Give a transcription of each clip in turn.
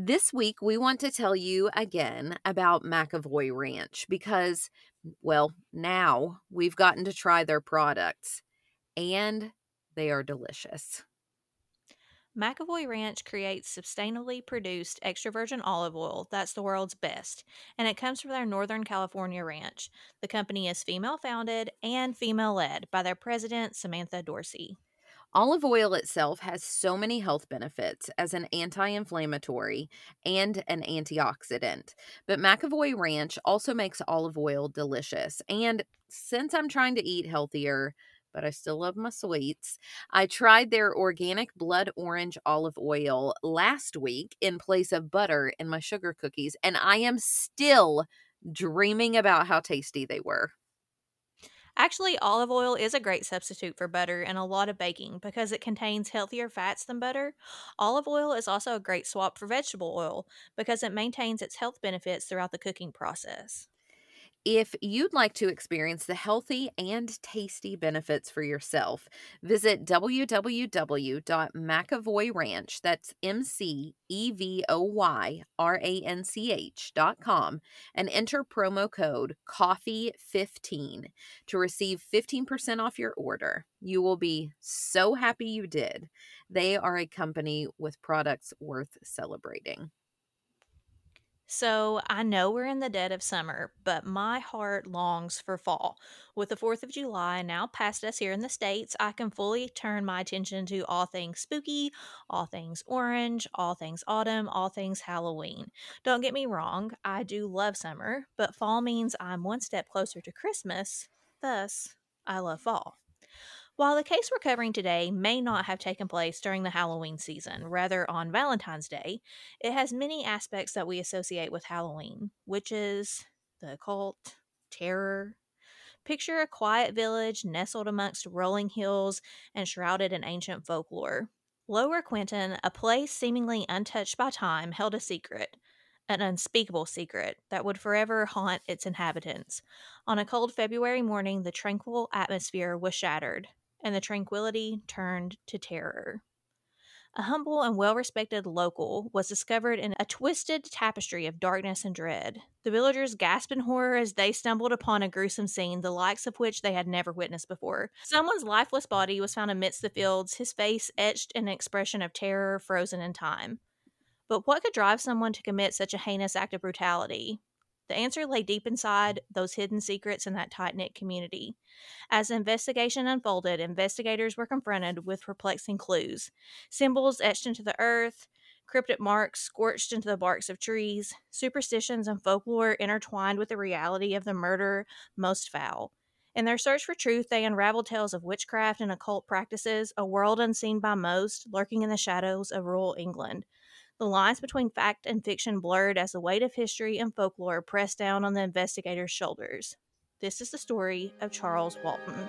This week, we want to tell you again about McEvoy Ranch because, well, now we've gotten to try their products and they are delicious. McEvoy Ranch creates sustainably produced extra virgin olive oil that's the world's best, and it comes from their Northern California ranch. The company is female-founded and female-led by their president, Samantha Dorsey. Olive oil itself has so many health benefits as an anti-inflammatory and an antioxidant, but McEvoy Ranch also makes olive oil delicious, and since I'm trying to eat healthier, but I still love my sweets, I tried their organic blood orange olive oil last week in place of butter in my sugar cookies, and I am still dreaming about how tasty they were. Actually, olive oil is a great substitute for butter in a lot of baking because it contains healthier fats than butter. Olive oil is also a great swap for vegetable oil because it maintains its health benefits throughout the cooking process. If you'd like to experience the healthy and tasty benefits for yourself, visit www.McEvoy Ranch, that's McEvoy Ranch.com, and enter promo code COFFEE15 to receive 15% off your order. You will be so happy you did. They are a company with products worth celebrating. So, I know we're in the dead of summer, but my heart longs for fall. With the 4th of July now past us here in the States, I can fully turn my attention to all things spooky, all things orange, all things autumn, all things Halloween. Don't get me wrong, I do love summer, but fall means I'm one step closer to Christmas, thus, I love fall. While the case we're covering today may not have taken place during the Halloween season, rather on Valentine's Day, it has many aspects that we associate with Halloween: witches, the occult, terror. Picture a quiet village nestled amongst rolling hills and shrouded in ancient folklore. Lower Quinton, a place seemingly untouched by time, held a secret. An unspeakable secret that would forever haunt its inhabitants. On a cold February morning, the tranquil atmosphere was shattered, and the tranquility turned to terror. A humble and well-respected local was discovered in a twisted tapestry of darkness and dread. The villagers gasped in horror as they stumbled upon a gruesome scene, the likes of which they had never witnessed before. Someone's lifeless body was found amidst the fields, his face etched in an expression of terror frozen in time. But what could drive someone to commit such a heinous act of brutality? The answer lay deep inside those hidden secrets in that tight-knit community. As the investigation unfolded, investigators were confronted with perplexing clues. Symbols etched into the earth, cryptic marks scorched into the barks of trees, superstitions and folklore intertwined with the reality of the murder most foul. In their search for truth, they unraveled tales of witchcraft and occult practices, a world unseen by most, lurking in the shadows of rural England. The lines between fact and fiction blurred as the weight of history and folklore pressed down on the investigators' shoulders. This is the story of Charles Walton.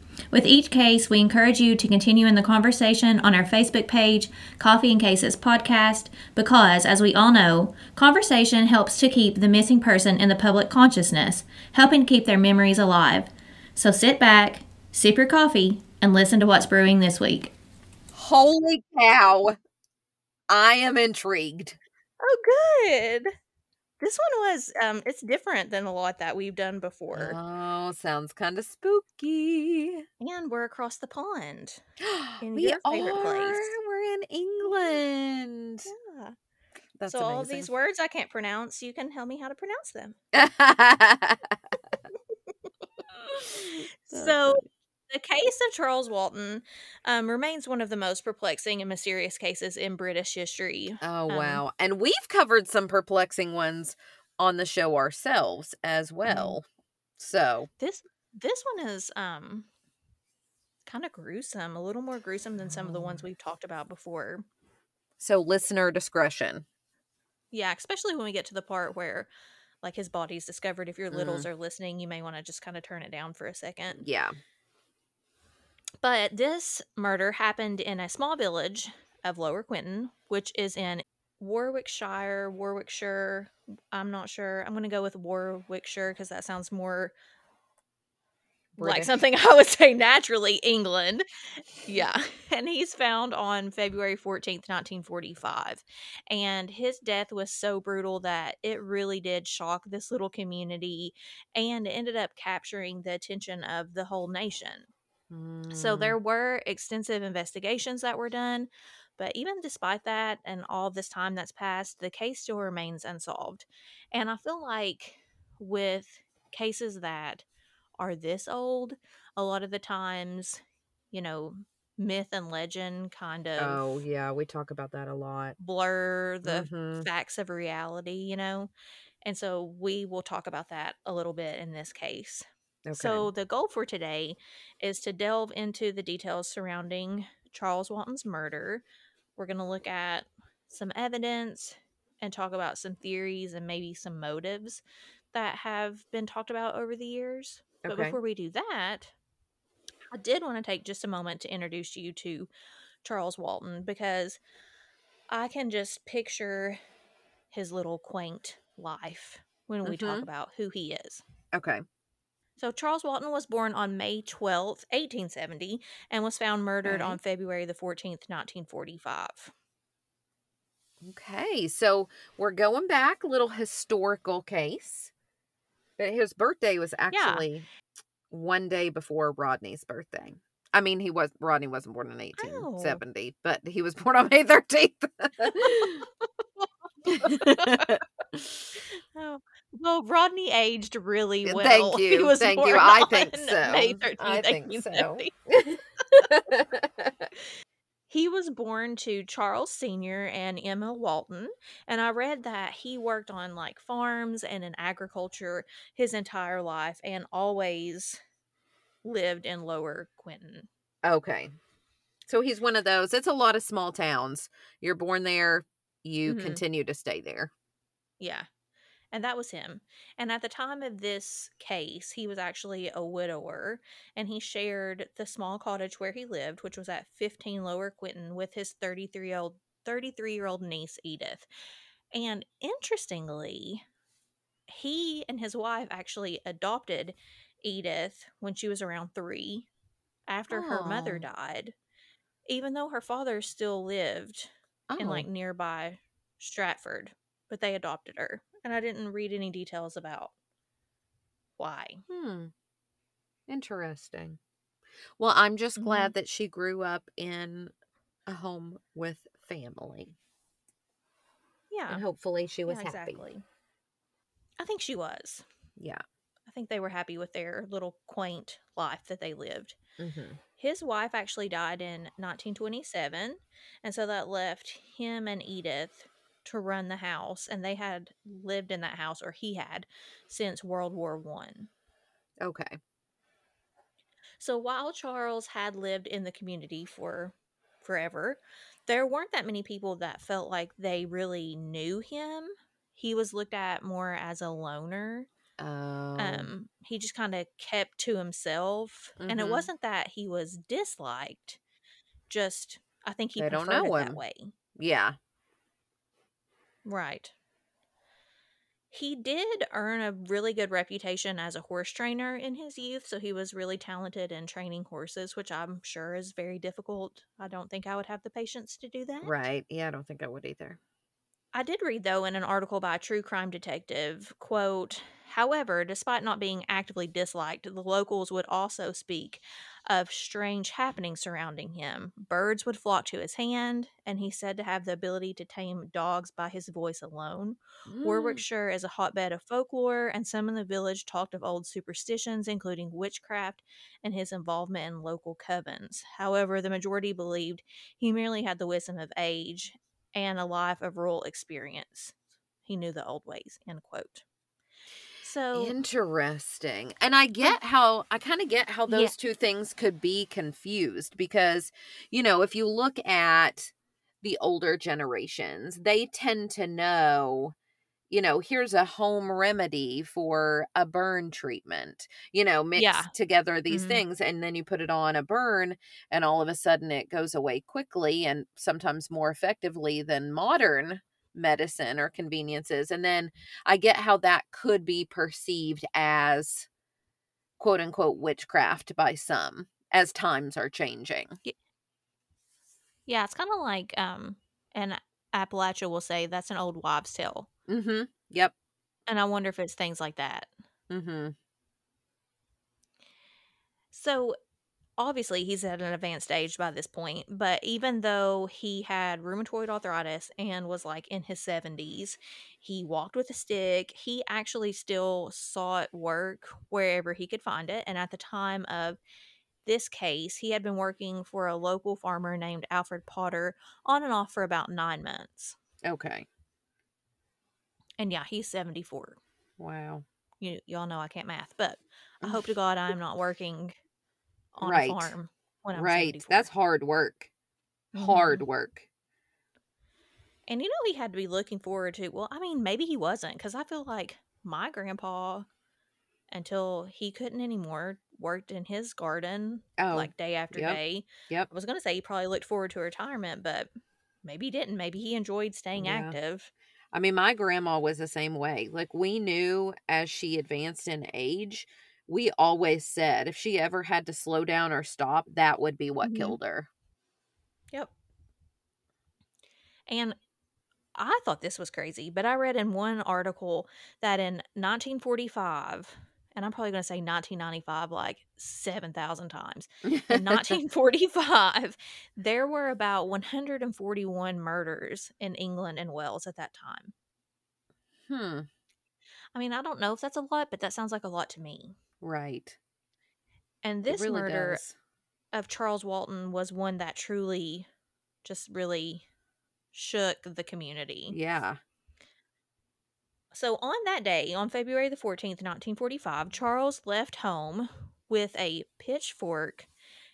With each case, we encourage you to continue in the conversation on our Facebook page, Coffee and Cases Podcast, because, as we all know, conversation helps to keep the missing person in the public consciousness, helping keep their memories alive. So sit back, sip your coffee, and listen to what's brewing this week. Holy cow! I am intrigued. Oh, good. This one was, it's different than a lot that we've done before. Oh, sounds kind of spooky. And we're across the pond. Favorite place. We're in England. Yeah. That's so amazing. All of these words I can't pronounce, you can tell me how to pronounce them. So the case of Charles Walton remains one of the most perplexing and mysterious cases in British history. Oh, wow. And we've covered some perplexing ones on the show ourselves as well. So this one is kind of gruesome, a little more gruesome than some of the ones we've talked about before. So listener discretion. Yeah, especially when we get to the part where like his body's discovered. If your littles are listening, you may want to just kind of turn it down for a second. Yeah. But this murder happened in a small village of Lower Quinton, which is in Warwickshire. I'm not sure. I'm going to go with Warwickshire because that sounds more British, like something I would say naturally, England. Yeah. And he's found on February 14th, 1945. And his death was so brutal that it really did shock this little community and ended up capturing the attention of the whole nation. So there were extensive investigations that were done, but even despite that and all this time that's passed, the case still remains unsolved. And I feel like with cases that are this old, a lot of the times, you know, myth and legend kind of... Oh, yeah, we talk about that a lot. Blur the facts of reality, you know? And so we will talk about that a little bit in this case. Okay. So the goal for today is to delve into the details surrounding Charles Walton's murder. We're going to look at some evidence and talk about some theories and maybe some motives that have been talked about over the years. Okay. But before we do that, I did want to take just a moment to introduce you to Charles Walton, because I can just picture his little quaint life when we talk about who he is. Okay. So Charles Walton was born on May 12th, 1870, and was found murdered on February the 14th, 1945. Okay, so we're going back, a little historical case. But his birthday was actually one day before Rodney's birthday. I mean, Rodney wasn't born in 1870, but he was born on May 13th. Well, Rodney aged really well. Thank you. He was born I think so. May 13th, I think so. He was born to Charles Sr. and Emma Walton, and I read that he worked on like farms and in agriculture his entire life and always lived in Lower Quinton. Okay. So he's one of those. It's a lot of small towns. You're born there, you continue to stay there. Yeah. And that was him. And at the time of this case, he was actually a widower, and he shared the small cottage where he lived, which was at 15 Lower Quinton, with his 33-year-old niece, Edith. And interestingly, he and his wife actually adopted Edith when she was around 3 after her mother died, even though her father still lived in like nearby Stratford, but they adopted her. And I didn't read any details about why. Interesting. Well, I'm just glad that she grew up in a home with family. Yeah. And hopefully she was happy. Exactly. I think she was. Yeah. I think they were happy with their little quaint life that they lived. His wife actually died in 1927. And so that left him and Edith to run the house, and they had lived in that house, or he had, since World War I. Okay. So while Charles had lived in the community for forever, there weren't that many people that felt like they really knew him. He was looked at more as a loner. He just kind of kept to himself, and it wasn't that he was disliked. Just I think he preferred it that way. Yeah. Right. He did earn a really good reputation as a horse trainer in his youth, so he was really talented in training horses, which I'm sure is very difficult. I don't think I would have the patience to do that. Right. Yeah, I don't think I would either. I did read, though, in an article by a true crime detective, quote, however, despite not being actively disliked, the locals would also speak of strange happenings surrounding him. Birds would flock to his hand, and he's said to have the ability to tame dogs by his voice alone. Mm. Warwickshire is a hotbed of folklore, and some in the village talked of old superstitions, including witchcraft and his involvement in local covens. However, the majority believed he merely had the wisdom of age and a life of rural experience. He knew the old ways, end quote. So interesting. And I kind of get how those two things could be confused, because, you know, if you look at the older generations, they tend to know, you know, here's a home remedy for a burn treatment, you know, mix together these things, and then you put it on a burn and all of a sudden it goes away quickly and sometimes more effectively than modern medicine or conveniences. And then I get how that could be perceived as quote unquote witchcraft by some as times are changing. Yeah, it's kind of like and Appalachia will say that's an old wives' tale. Mm-hmm. Yep. And I wonder if it's things like that. Mm-hmm. So obviously he's at an advanced age by this point, but even though he had rheumatoid arthritis and was like in his 70s, he walked with a stick. He actually still sought work wherever he could find it. And at the time of this case, he had been working for a local farmer named Alfred Potter on and off for about 9 months. Okay. And yeah, he's 74. Wow. Y'all know I can't math, but I hope to God I'm not working on a farm when I'm 74. That's hard work. Hard work. And you know he had to be looking forward to, well, I mean, maybe he wasn't, because I feel like my grandpa, until he couldn't anymore, worked in his garden like day after day. Yep. I was going to say he probably looked forward to retirement, but maybe he didn't. Maybe he enjoyed staying active. I mean, my grandma was the same way. Like, we knew as she advanced in age, we always said if she ever had to slow down or stop, that would be what killed her. Yep. And I thought this was crazy, but I read in one article that in 1945, and I'm probably going to say 1995 like 7,000 times. In 1945, there were about 141 murders in England and Wales at that time. I mean, I don't know if that's a lot, but that sounds like a lot to me. Right. And this really murder of Charles Walton was one that truly just really shook the community. Yeah. So on that day, on February the 14th, 1945, Charles left home with a pitchfork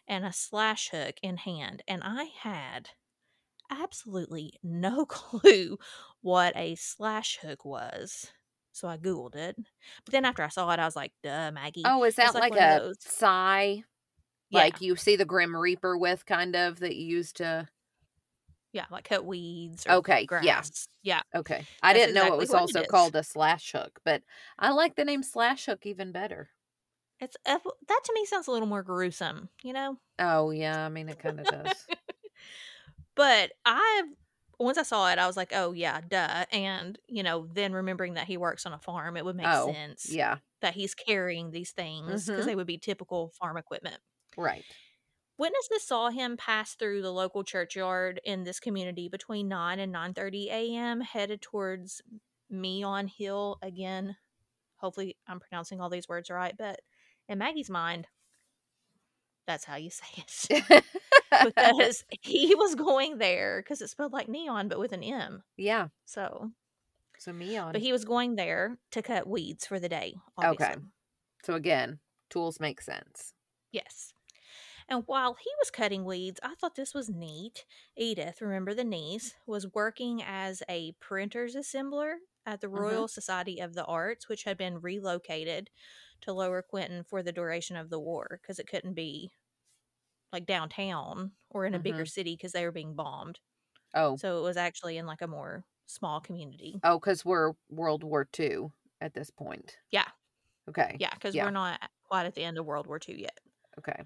and a slash hook in hand. And I had absolutely no clue what a slash hook was. So I Googled it. But then after I saw it, I was like, duh, Maggie. Oh, is that like a sigh? Yeah. Like you see the Grim Reaper with, kind of, that you used to... Yeah, like cut weeds or grass. Yeah. Okay. I didn't know it was also called a slash hook, but I like the name slash hook even better. It's that to me sounds a little more gruesome, you know? Oh, yeah. I mean, it kind of does. But once I saw it, I was like, oh, yeah, duh. And, you know, then remembering that he works on a farm, it would make sense that he's carrying these things, because they would be typical farm equipment. Right. Witnesses saw him pass through the local churchyard in this community between 9 and 9:30 a.m., headed towards Meon Hill. Again, hopefully I'm pronouncing all these words right, but in Maggie's mind, that's how you say it. Because he was going there, because it's spelled like neon, but with an M. Yeah. So Meon. But he was going there to cut weeds for the day, obviously. Okay. So again, tools make sense. Yes. And while he was cutting weeds, I thought this was neat. Edith, remember the niece, was working as a printer's assembler at the Royal Society of the Arts, which had been relocated to Lower Quinton for the duration of the war, because it couldn't be like downtown or in a bigger city, because they were being bombed. Oh. So it was actually in like a more small community. Oh, because we're World War II at this point. Yeah. Okay. Yeah, because we're not quite at the end of World War II yet. Okay.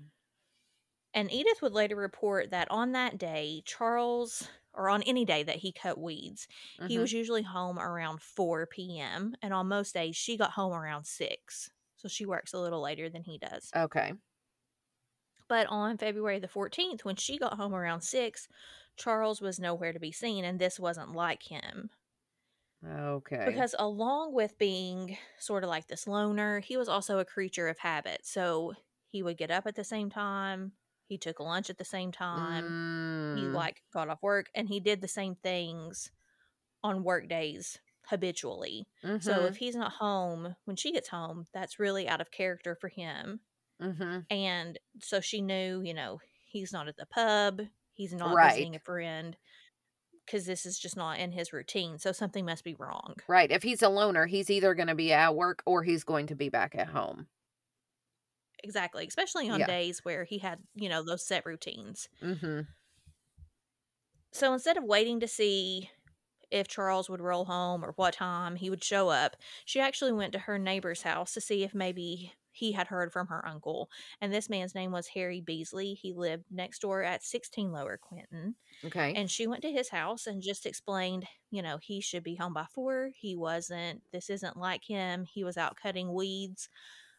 And Edith would later report that on that day, Charles or on any day that he cut weeds. Mm-hmm. He was usually home around 4 p.m. and on most days she got home around 6. So she works a little later than he does. Okay. But on February the 14th, when she got home around 6, Charles was nowhere to be seen, and this wasn't like him. Okay. Because along with being sort of like this loner, he was also a creature of habit. So he would get up at the same time. He took lunch at the same time. He, got off work, and he did the same things on work days habitually. Mm-hmm. So if he's not home when she gets home, that's really out of character for him. Mm-hmm. And so she knew, he's not at the pub. He's not visiting a friend because this is just not in his routine. So something must be wrong. Right. If he's a loner, he's either going to be at work or he's going to be back at home. Exactly, especially on days where he had, those set routines. Mm-hmm. So instead of waiting to see if Charles would roll home or what time he would show up, she actually went to her neighbor's house to see if maybe he had heard from her uncle. And this man's name was Harry Beasley. He lived next door at 16 Lower Quinton. Okay. And she went to his house and just explained, he should be home by 4. He wasn't. This isn't like him. He was out cutting weeds.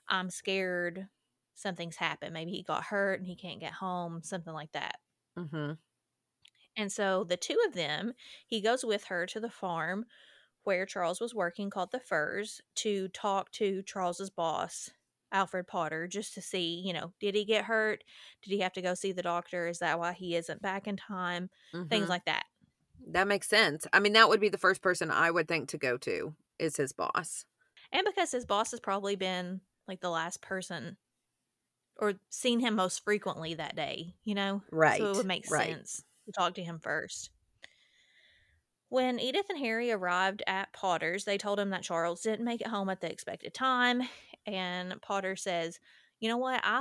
I'm scared. Something's happened. Maybe he got hurt and he can't get home, something like that. Mm-hmm. And so the two of them, he goes with her to the farm where Charles was working, called The Furs, to talk to Charles's boss, Alfred Potter, just to see, did he get hurt? Did he have to go see the doctor? Is that why he isn't back in time? Mm-hmm. Things like that. That makes sense. I mean, that would be the first person I would think to go to is his boss. And because his boss has probably been the last person or seen him most frequently that day, Right. So it would make sense to talk to him first. When Edith and Harry arrived at Potter's, they told him that Charles didn't make it home at the expected time. And Potter says, I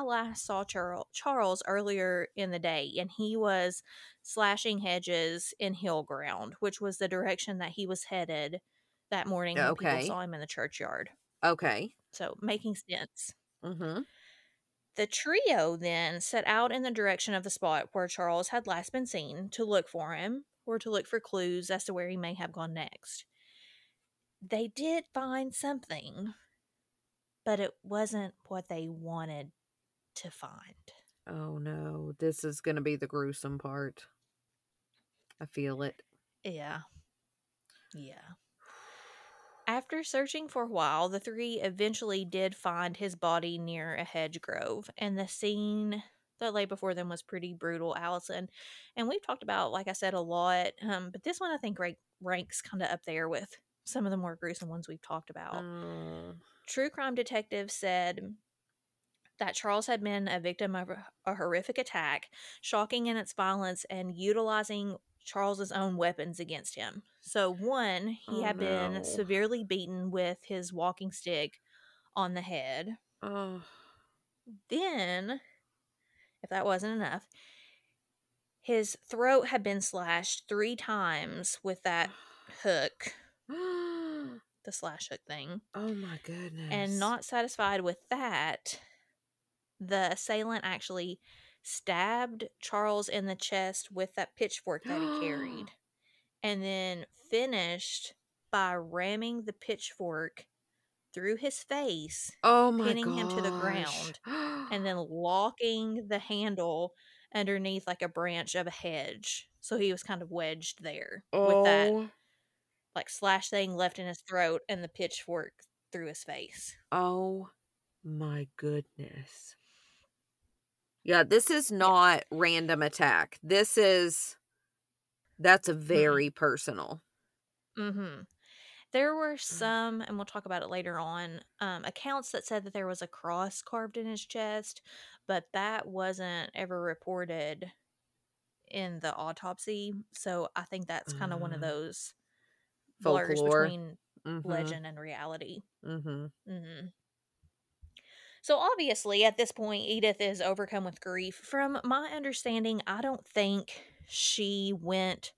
last saw Charles earlier in the day, and he was slashing hedges in Hill Ground, which was the direction that he was headed that morning when people saw him in the churchyard. Okay. So, making sense. Mm-hmm. The trio then set out in the direction of the spot where Charles had last been seen to look for him or to look for clues as to where he may have gone next. They did find something, but it wasn't what they wanted to find. Oh, no. This is going to be the gruesome part. I feel it. Yeah. Yeah. After searching for a while, the three eventually did find his body near a hedge grove, and the scene that lay before them was pretty brutal, Allison. And we've talked about, like I said, a lot, but this one I think ranks kind of up there with some of the more gruesome ones we've talked about. True crime detectives said that Charles had been a victim of a horrific attack, shocking in its violence and utilizing Charles's own weapons against him. So one, he had been severely beaten with his walking stick on the head. Then, if that wasn't enough, his throat had been slashed 3 times with that hook. The slash hook thing. Oh my goodness. And not satisfied with that, the assailant actually stabbed Charles in the chest with that pitchfork that he carried, and then finished by ramming the pitchfork through his face, pinning him to the ground, and then locking the handle underneath like a branch of a hedge. So he was kind of wedged there with that slash thing left in his throat and the pitchfork through his face. Oh my goodness. Yeah, this is not random attack. That's a very personal. Mm-hmm. There were some, and we'll talk about it later on, accounts that said that there was a cross carved in his chest, but that wasn't ever reported in the autopsy. So I think that's kind of one of those blurs between legend and reality. Mm-hmm. Mm-hmm. So obviously, at this point, Edith is overcome with grief. From my understanding, I don't think she went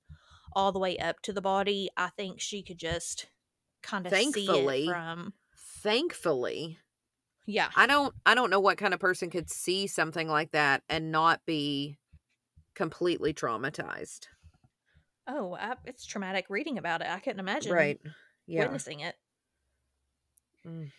all the way up to the body. I think she could just kind of see it from... Thankfully. Yeah. I don't know what kind of person could see something like that and not be completely traumatized. Oh, it's traumatic reading about it. I couldn't imagine witnessing it. Mm.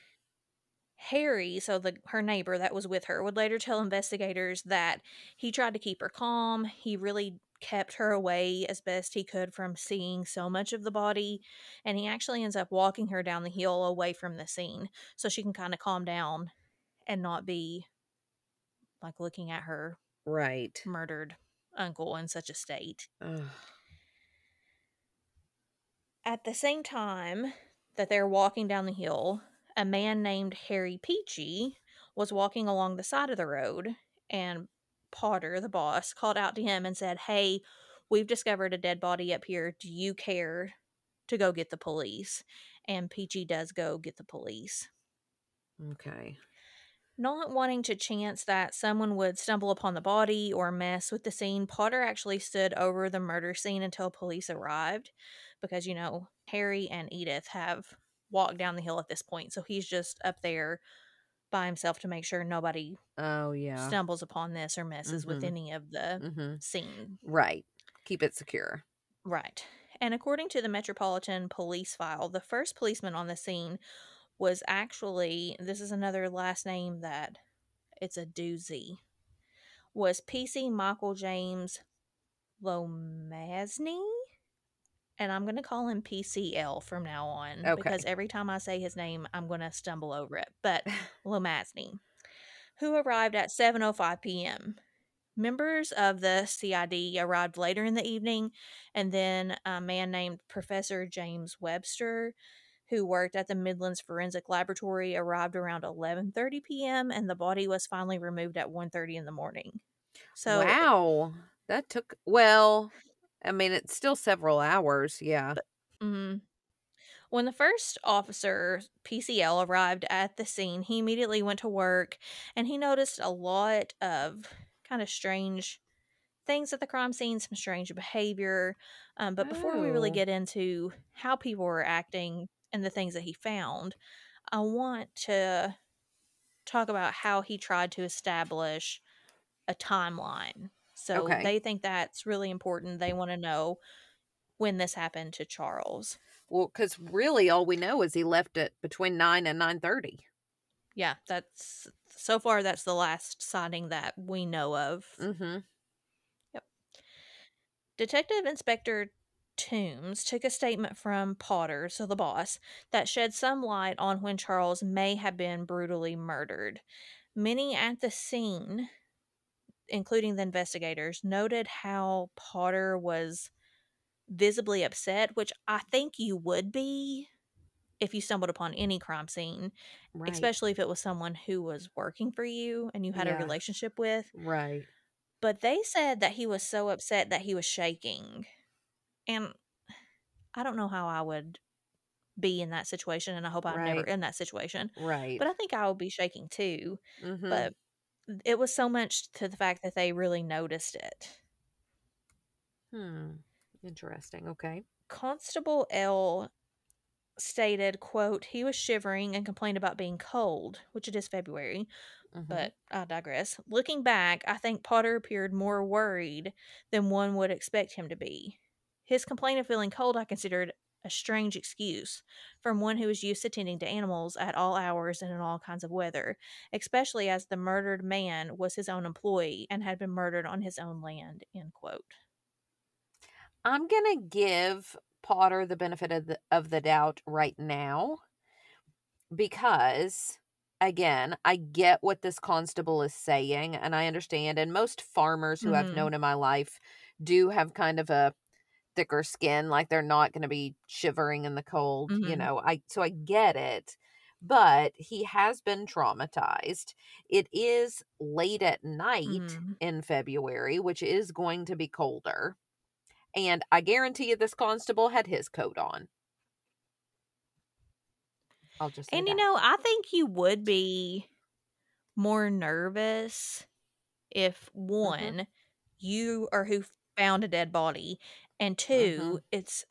Harry, so her neighbor that was with her, would later tell investigators that he tried to keep her calm. He really kept her away as best he could from seeing so much of the body, and he actually ends up walking her down the hill away from the scene so she can kind of calm down and not be like looking at her murdered uncle in such a state. Ugh. At the same time that they're walking down the hill, a man named Harry Peachy was walking along the side of the road, and Potter, the boss, called out to him and said, "Hey, we've discovered a dead body up here. Do you care to go get the police?" And Peachy does go get the police. Okay. Not wanting to chance that someone would stumble upon the body or mess with the scene, Potter actually stood over the murder scene until police arrived because, you know, Harry and Edith have walk down the hill at this point, so he's just up there by himself to make sure nobody stumbles upon this or messes with any of the scene. Right. Keep it secure. Right. And according to the Metropolitan Police file, the first policeman on the scene was actually, this is another last name that it's a doozy, was PC Michael James Lomasney. And I'm going to call him PCL from now on. Okay. Because every time I say his name, I'm going to stumble over it. But Lomasney, who arrived at 7:05 p.m. Members of the CID arrived later in the evening. And then a man named Professor James Webster, who worked at the Midlands Forensic Laboratory, arrived around 11:30 p.m. And the body was finally removed at 1:30 in the morning. So wow. That took, well... I mean, it's still several hours, yeah. But, when the first officer, PCL, arrived at the scene, he immediately went to work, and he noticed a lot of kind of strange things at the crime scene, some strange behavior. But before we really get into how people were acting and the things that he found, I want to talk about how he tried to establish a timeline. So they think that's really important. They want to know when this happened to Charles. Well, because really all we know is he left it between 9 and 9:30. Yeah, that's so far that's the last sighting that we know of. Mm-hmm. Yep. Detective Inspector Toombs took a statement from Potter, so the boss, that shed some light on when Charles may have been brutally murdered. Many at the scene, including the investigators, noted how Potter was visibly upset, which I think you would be if you stumbled upon any crime scene, especially if it was someone who was working for you and you had a relationship with. Right. But they said that he was so upset that he was shaking. And I don't know how I would be in that situation, and I hope I'm never in that situation. Right. But I think I would be shaking too. Mm-hmm. But it was so much to the fact that they really noticed it. Interesting. Okay. Constable L stated, quote, "He was shivering and complained about being cold," which it is February, but I digress. "Looking back, I think Potter appeared more worried than one would expect him to be. His complaint of feeling cold I considered a strange excuse from one who is used to tending to animals at all hours and in all kinds of weather, especially as the murdered man was his own employee and had been murdered on his own land," end quote. I'm going to give Potter the benefit of the doubt right now because, again, I get what this constable is saying, and I understand, and most farmers who I've known in my life do have kind of a thicker skin, like they're not going to be shivering in the cold, you know. So I get it, but he has been traumatized. It is late at night in February, which is going to be colder. And I guarantee you this constable had his coat on. I'll just say you know, I think you would be more nervous if one, you are who found a dead body, and two, it's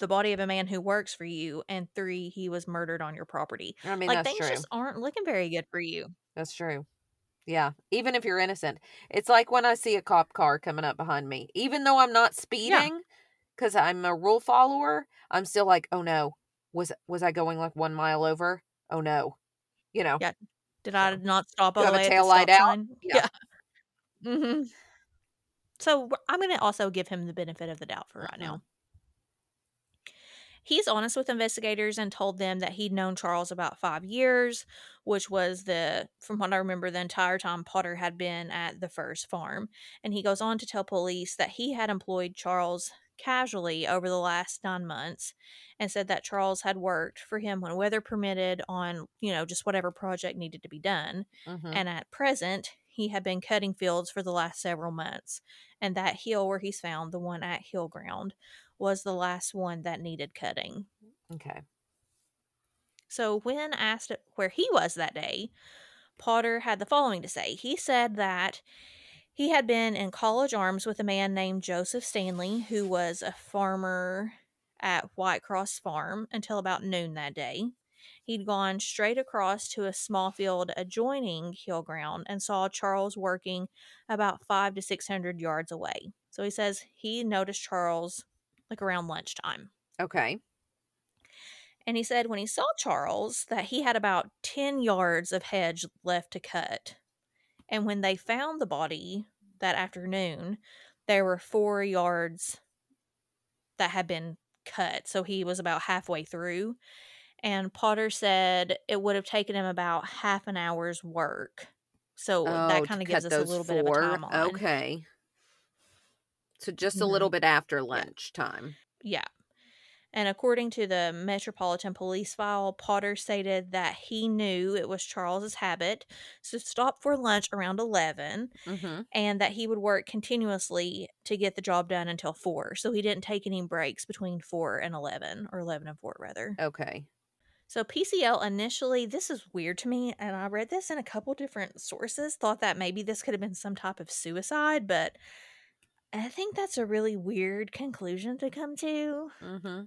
the body of a man who works for you, and three, he was murdered on your property. I mean, like, things just aren't looking very good for you. That's true. Yeah. Even if you're innocent. It's like when I see a cop car coming up behind me. Even though I'm not speeding, because I'm a rule follower, I'm still like, oh no, was I going like 1 mile over? Oh no, you know. Yeah. Did I not stop all the way at the stop sign? Yeah. Mm-hmm. So I'm going to also give him the benefit of the doubt for right now. He's honest with investigators and told them that he'd known Charles about 5 years, which was from what I remember, the entire time Potter had been at the Furs farm. And he goes on to tell police that he had employed Charles casually over the last 9 months and said that Charles had worked for him when weather permitted on, just whatever project needed to be done. Mm-hmm. And at present, he had been cutting fields for the last several months. And that hill where he's found, the one at Hillground, was the last one that needed cutting. Okay. So when asked where he was that day, Potter had the following to say. He said that he had been in College Arms with a man named Joseph Stanley, who was a farmer at White Cross Farm, until about noon that day. He'd gone straight across to a small field adjoining Hillground and saw Charles working about 500 to 600 yards away. So he says he noticed Charles like around lunchtime. Okay. And he said when he saw Charles that he had about 10 yards of hedge left to cut. And when they found the body that afternoon, there were 4 yards that had been cut. So he was about halfway through. And Potter said it would have taken him about half an hour's work. So that kind of gives us a little bit of a time on. Okay. So just a little bit after lunchtime. Yeah. And according to the Metropolitan Police file, Potter stated that he knew it was Charles's habit to stop for lunch around 11, mm-hmm. and that he would work continuously to get the job done until 4. So he didn't take any breaks between 4 and 11, or 11 and 4, rather. Okay. So PCL initially, this is weird to me, and I read this in a couple different sources, thought that maybe this could have been some type of suicide, but I think that's a really weird conclusion to come to. Mm-hmm.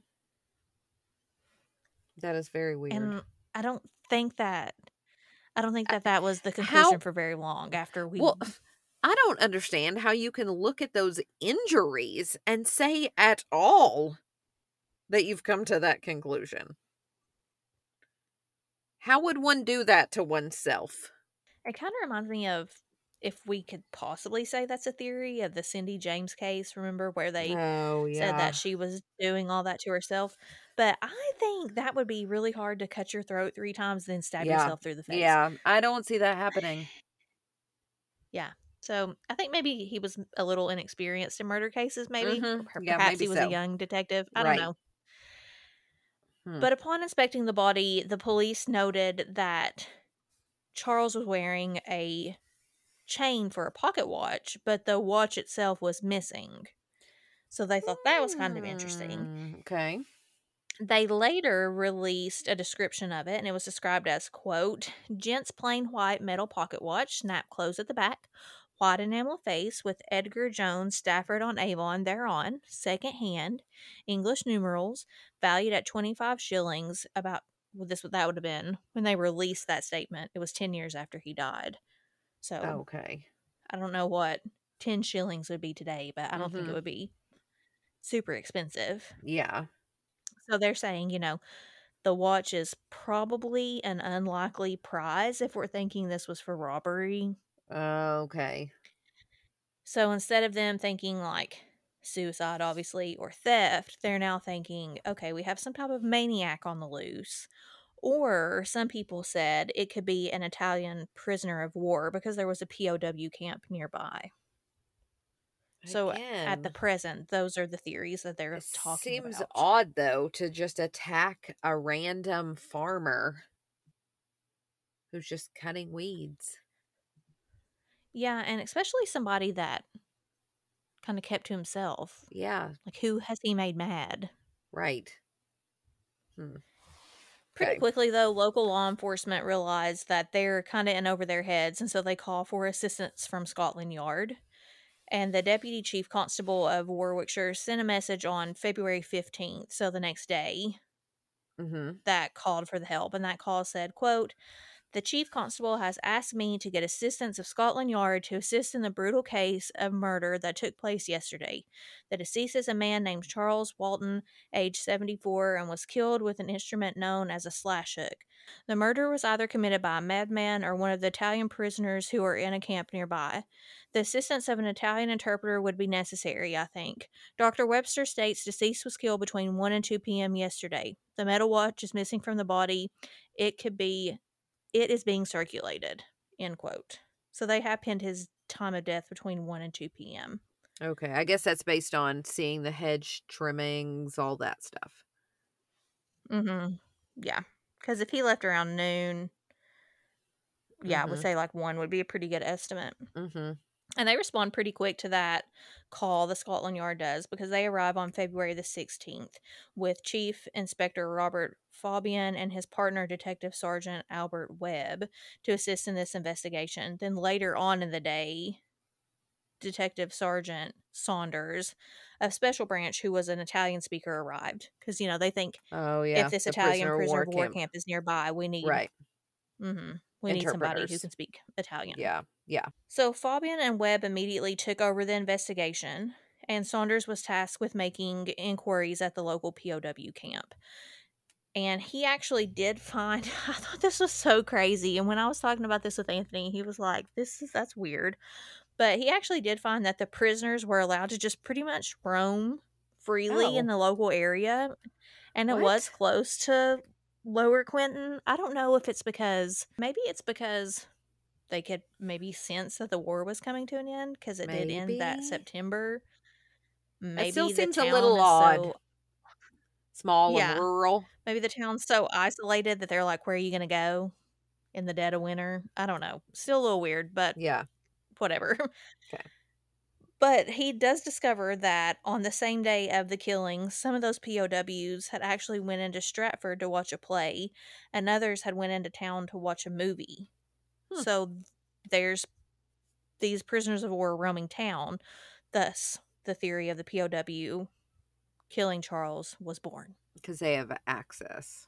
That is very weird. And I don't think that that was the conclusion for very long after we... Well, I don't understand how you can look at those injuries and say at all that you've come to that conclusion. How would one do that to oneself? It kind of reminds me of, if we could possibly say that's a theory, of the Cindy James case, remember, where they said that she was doing all that to herself. But I think that would be really hard to cut your throat 3 times, then stab yourself through the face. Yeah, I don't see that happening. Yeah. So I think maybe he was a little inexperienced in murder cases, maybe. Mm-hmm. Perhaps he was a young detective. I don't know. But upon inspecting the body, the police noted that Charles was wearing a chain for a pocket watch, but the watch itself was missing. So they thought that was kind of interesting. Okay. They later released a description of it, and it was described as, quote, "Gent's plain white metal pocket watch, snap close at the back, white enamel face with Edgar Jones Stratford-on-Avon thereon, second hand, English numerals, valued at 25 shillings, about, well, that would have been, when they released that statement, it was 10 years after he died. So, okay. I don't know what 10 shillings would be today, but I don't think it would be super expensive. Yeah. So they're saying, the watch is probably an unlikely prize if we're thinking this was for robbery. Okay. So instead of them thinking like suicide, obviously, or theft, they're now thinking, okay, we have some type of maniac on the loose. Or some people said it could be an Italian prisoner of war, because there was a POW camp nearby. So at the present, those are the theories that they're talking about. It seems odd, though, to just attack a random farmer who's just cutting weeds. Yeah, and especially somebody that kind of kept to himself. Yeah. Like, who has he made mad? Right. Pretty quickly, though, local law enforcement realized that they're kind of in over their heads, and so they call for assistance from Scotland Yard. And the Deputy Chief Constable of Warwickshire sent a message on February 15th, so the next day, that called for the help. And that call said, quote, The chief constable has asked me to get assistance of Scotland Yard to assist in the brutal case of murder that took place yesterday. The deceased is a man named Charles Walton, age 74, and was killed with an instrument known as a slash hook. The murder was either committed by a madman or one of the Italian prisoners who are in a camp nearby. The assistance of an Italian interpreter would be necessary, I think. Dr. Webster states deceased was killed between 1 and 2 p.m. yesterday. The metal watch is missing from the body. It is being circulated, end quote. So they have pinned his time of death between 1 and 2 p.m. Okay, I guess that's based on seeing the hedge trimmings, all that stuff. Mm-hmm. Yeah, because if he left around noon, yeah, mm-hmm. I would say like 1 would be a pretty good estimate. Mm-hmm. And they respond pretty quick to that call, the Scotland Yard does, because they arrive on February the 16th with Chief Inspector Robert Fabian and his partner, Detective Sergeant Albert Webb, to assist in this investigation. Then later on in the day, Detective Sergeant Saunders of Special Branch, who was an Italian speaker, arrived. Because, you know, they think, if this Italian prisoner of war camp is nearby, we need... Right. Mm-hmm. We need somebody who can speak Italian. Yeah. So Fabian and Webb immediately took over the investigation, and Saunders was tasked with making inquiries at the local POW camp. And he actually did find, I thought this was so crazy, and when I was talking about this with Anthony, he was like, that's weird. But he actually did find that the prisoners were allowed to just pretty much roam freely in the local area. And it was close to Lower Quinton. I don't know if it's because, maybe it's because they could maybe sense that the war was coming to an end, because it did end that September. Maybe it still seems a little odd. Small and rural. Maybe the town's so isolated that they're like, where are you going to go in the dead of winter? I don't know. Still a little weird, but whatever. Okay. But he does discover that on the same day of the killings, some of those POWs had actually went into Stratford to watch a play, and others had went into town to watch a movie. Hmm. So there's these prisoners of war roaming town. Thus, the theory of the POW killing Charles was born. Because they have access.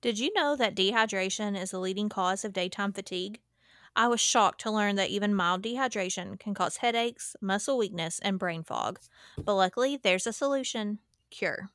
Did you know that dehydration is the leading cause of daytime fatigue? I was shocked to learn that even mild dehydration can cause headaches, muscle weakness, and brain fog. But luckily, there's a solution. Cure.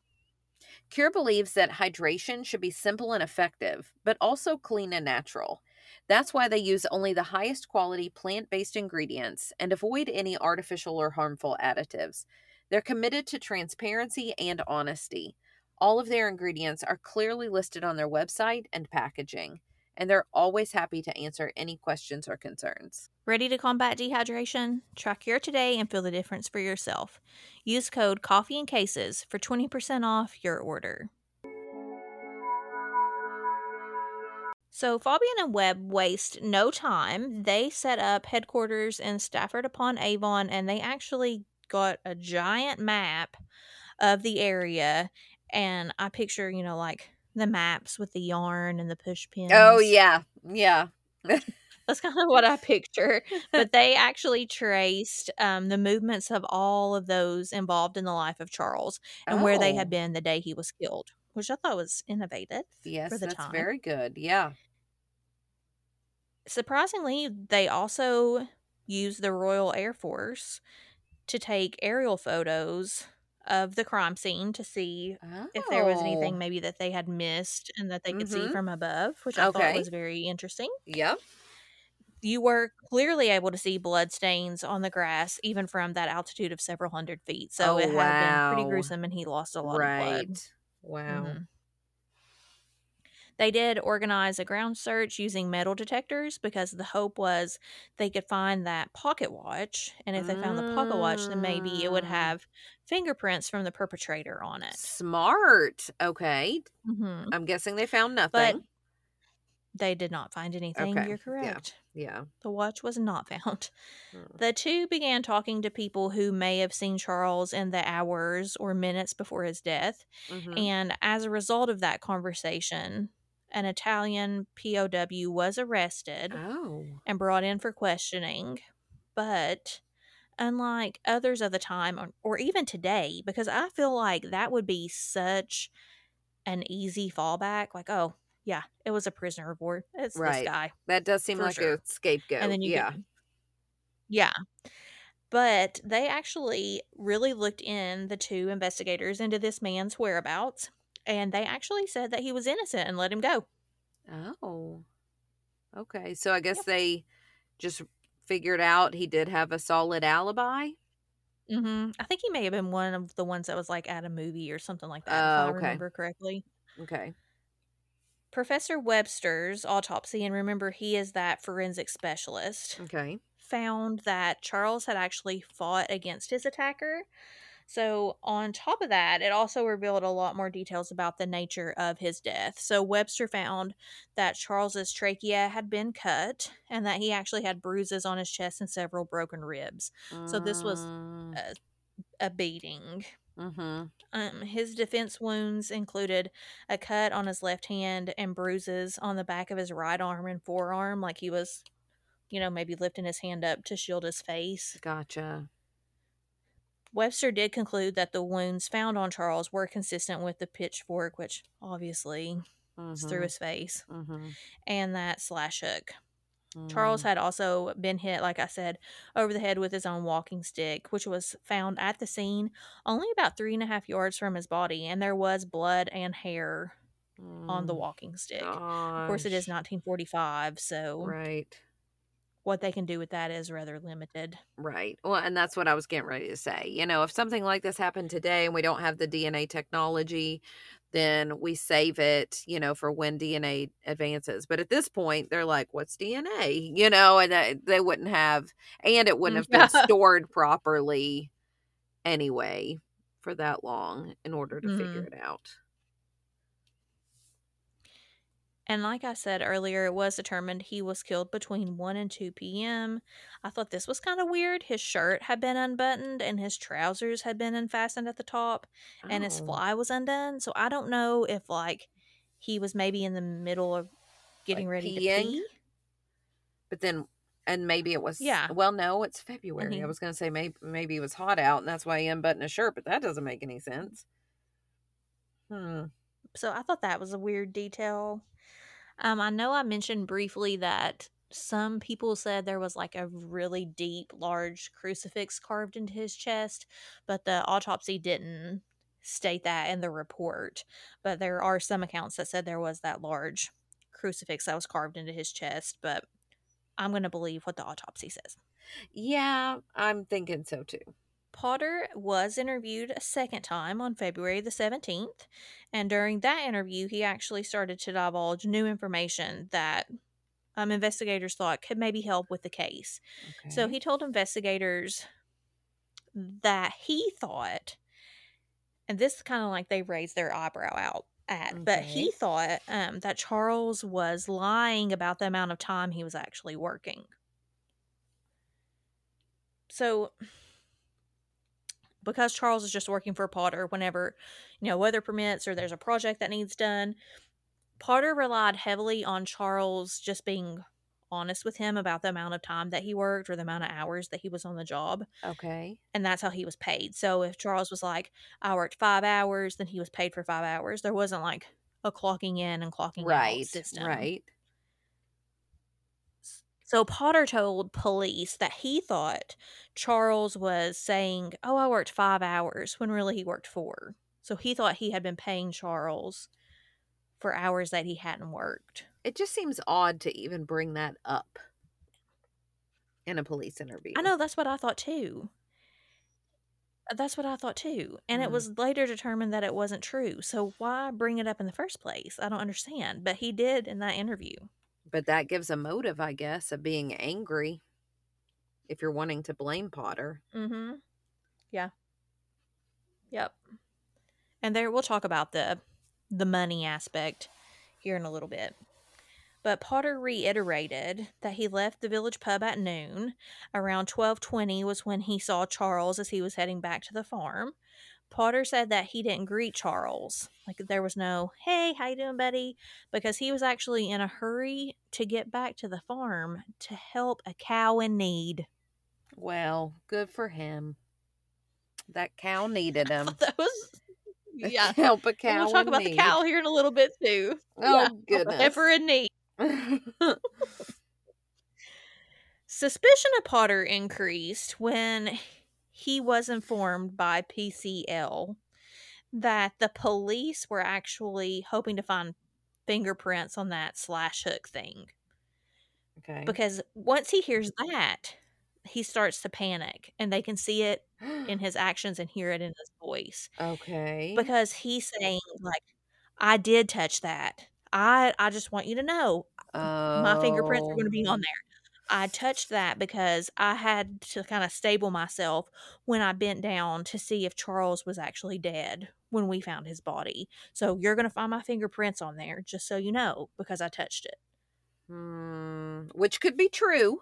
Cure believes that hydration should be simple and effective, but also clean and natural. That's why they use only the highest quality plant-based ingredients and avoid any artificial or harmful additives. They're committed to transparency and honesty. All of their ingredients are clearly listed on their website and packaging, and they're always happy to answer any questions or concerns. Ready to combat dehydration? Try Cure today and feel the difference for yourself. Use code COFFEEANDCASES for 20% off your order. So Fabian and Webb waste no time. They set up headquarters in Stratford-upon-Avon, and they actually got a giant map of the area. And I picture, you know, like the maps with the yarn and the push pins. Oh, yeah. Yeah. That's kind of what I picture. But they actually traced the movements of all of those involved in the life of Charles and where they had been the day he was killed, which I thought was innovative. Yes, for the time. Very good. Yeah. Surprisingly, they also used the Royal Air Force to take aerial photos of the crime scene to see if there was anything maybe that they had missed and that they could see from above, which I thought was very interesting. Yep. You were clearly able to see blood stains on the grass, even from that altitude of several hundred feet. So it had been pretty gruesome, and he lost a lot of blood. Wow. Mm-hmm. They did organize a ground search using metal detectors because the hope was they could find that pocket watch. And if they found the pocket watch, then maybe it would have fingerprints from the perpetrator on it. Smart. Okay. Mm-hmm. I'm guessing they found nothing. But they did not find anything. Okay. You're correct. Yeah. The watch was not found. The two began talking to people who may have seen Charles in the hours or minutes before his death. Mm-hmm. And as a result of that conversation, an Italian POW was arrested and brought in for questioning. But unlike others of the time, or even today, because I feel like that would be such an easy fallback. Like, oh, yeah, it was a prisoner report. It's this guy. That does seem like a scapegoat. And then yeah. But they actually really looked in, the two investigators, into this man's whereabouts. And they actually said that he was innocent and let him go. Oh. Okay. So I guess they just figured out he did have a solid alibi? Mm-hmm. I think he may have been one of the ones that was like at a movie or something like that, if I remember correctly. Okay. Professor Webster's autopsy, and remember he is that forensic specialist, found that Charles had actually fought against his attacker. So on top of that, it also revealed a lot more details about the nature of his death. So Webster found that Charles's trachea had been cut and that he actually had bruises on his chest and several broken ribs. So this was a beating. Mm-hmm. His defense wounds included a cut on his left hand and bruises on the back of his right arm and forearm, like he was, maybe lifting his hand up to shield his face. Gotcha. Webster did conclude that the wounds found on Charles were consistent with the pitchfork, which obviously was through his face, and that slash hook. Charles had also been hit, like I said, over the head with his own walking stick, which was found at the scene only about 3.5 yards from his body, and there was blood and hair on the walking stick. Of course, it is 1945, so... what they can do with that is rather limited. Well, and that's what I was getting ready to say. If something like this happened today and we don't have the DNA technology, then we save it, for when DNA advances. But at this point, they're like, what's DNA? And they wouldn't have, and it wouldn't have been stored properly anyway for that long in order to figure it out. And like I said earlier, it was determined he was killed between 1 and 2 p.m. I thought this was kind of weird. His shirt had been unbuttoned and his trousers had been unfastened at the top and his fly was undone. So I don't know if he was maybe in the middle of getting ready to pee. But then, and maybe it was, well, no, it's February. I was going to say maybe it was hot out and that's why he unbuttoned his shirt, but that doesn't make any sense. So I thought that was a weird detail. I know I mentioned briefly that some people said there was a really deep, large crucifix carved into his chest, but the autopsy didn't state that in the report. But there are some accounts that said there was that large crucifix that was carved into his chest, but I'm going to believe what the autopsy says. Yeah, I'm thinking so too. Potter was interviewed a second time on February the 17th, and during that interview, he actually started to divulge new information that investigators thought could maybe help with the case. So he told investigators that he thought, and this is kind of they raised their eyebrow out at, but he thought that Charles was lying about the amount of time he was actually working. So... because Charles is just working for Potter whenever, weather permits or there's a project that needs done, Potter relied heavily on Charles just being honest with him about the amount of time that he worked or the amount of hours that he was on the job. And that's how he was paid. So if Charles was I worked 5 hours, then he was paid for 5 hours. There wasn't a clocking in and clocking out system. So Potter told police that he thought Charles was saying, "Oh, I worked 5 hours," when really he worked 4. So he thought he had been paying Charles for hours that he hadn't worked. It just seems odd to even bring that up in a police interview. I know, that's what I thought too. And it was later determined that it wasn't true. So why bring it up in the first place? I don't understand. But he did in that interview. But that gives a motive, I guess, of being angry if you're wanting to blame Potter. Mm-hmm. Yeah. Yep. And there, we'll talk about the money aspect here in a little bit. But Potter reiterated that he left the village pub at noon. Around 12:20 was when he saw Charles as he was heading back to the farm. Potter said that he didn't greet Charles. Like, there was no, "Hey, how you doing, buddy?" Because he was actually in a hurry to get back to the farm to help a cow in need. Well, good for him. That cow needed him. That was... Yeah. Help a cow. And we'll talk about the cow here in a little bit too. Oh, yeah. Goodness. Ever in need. Suspicion of Potter increased when he was informed by PCL that the police were actually hoping to find fingerprints on that slash hook thing. Okay. Because once he hears that, he starts to panic, and they can see it in his actions and hear it in his voice. Okay. Because he's saying, like, "I did touch that. I just want you to know my fingerprints are going to be on there. I touched that because I had to kind of stable myself when I bent down to see if Charles was actually dead when we found his body. So you're going to find my fingerprints on there, just so you know, because I touched it." Which could be true.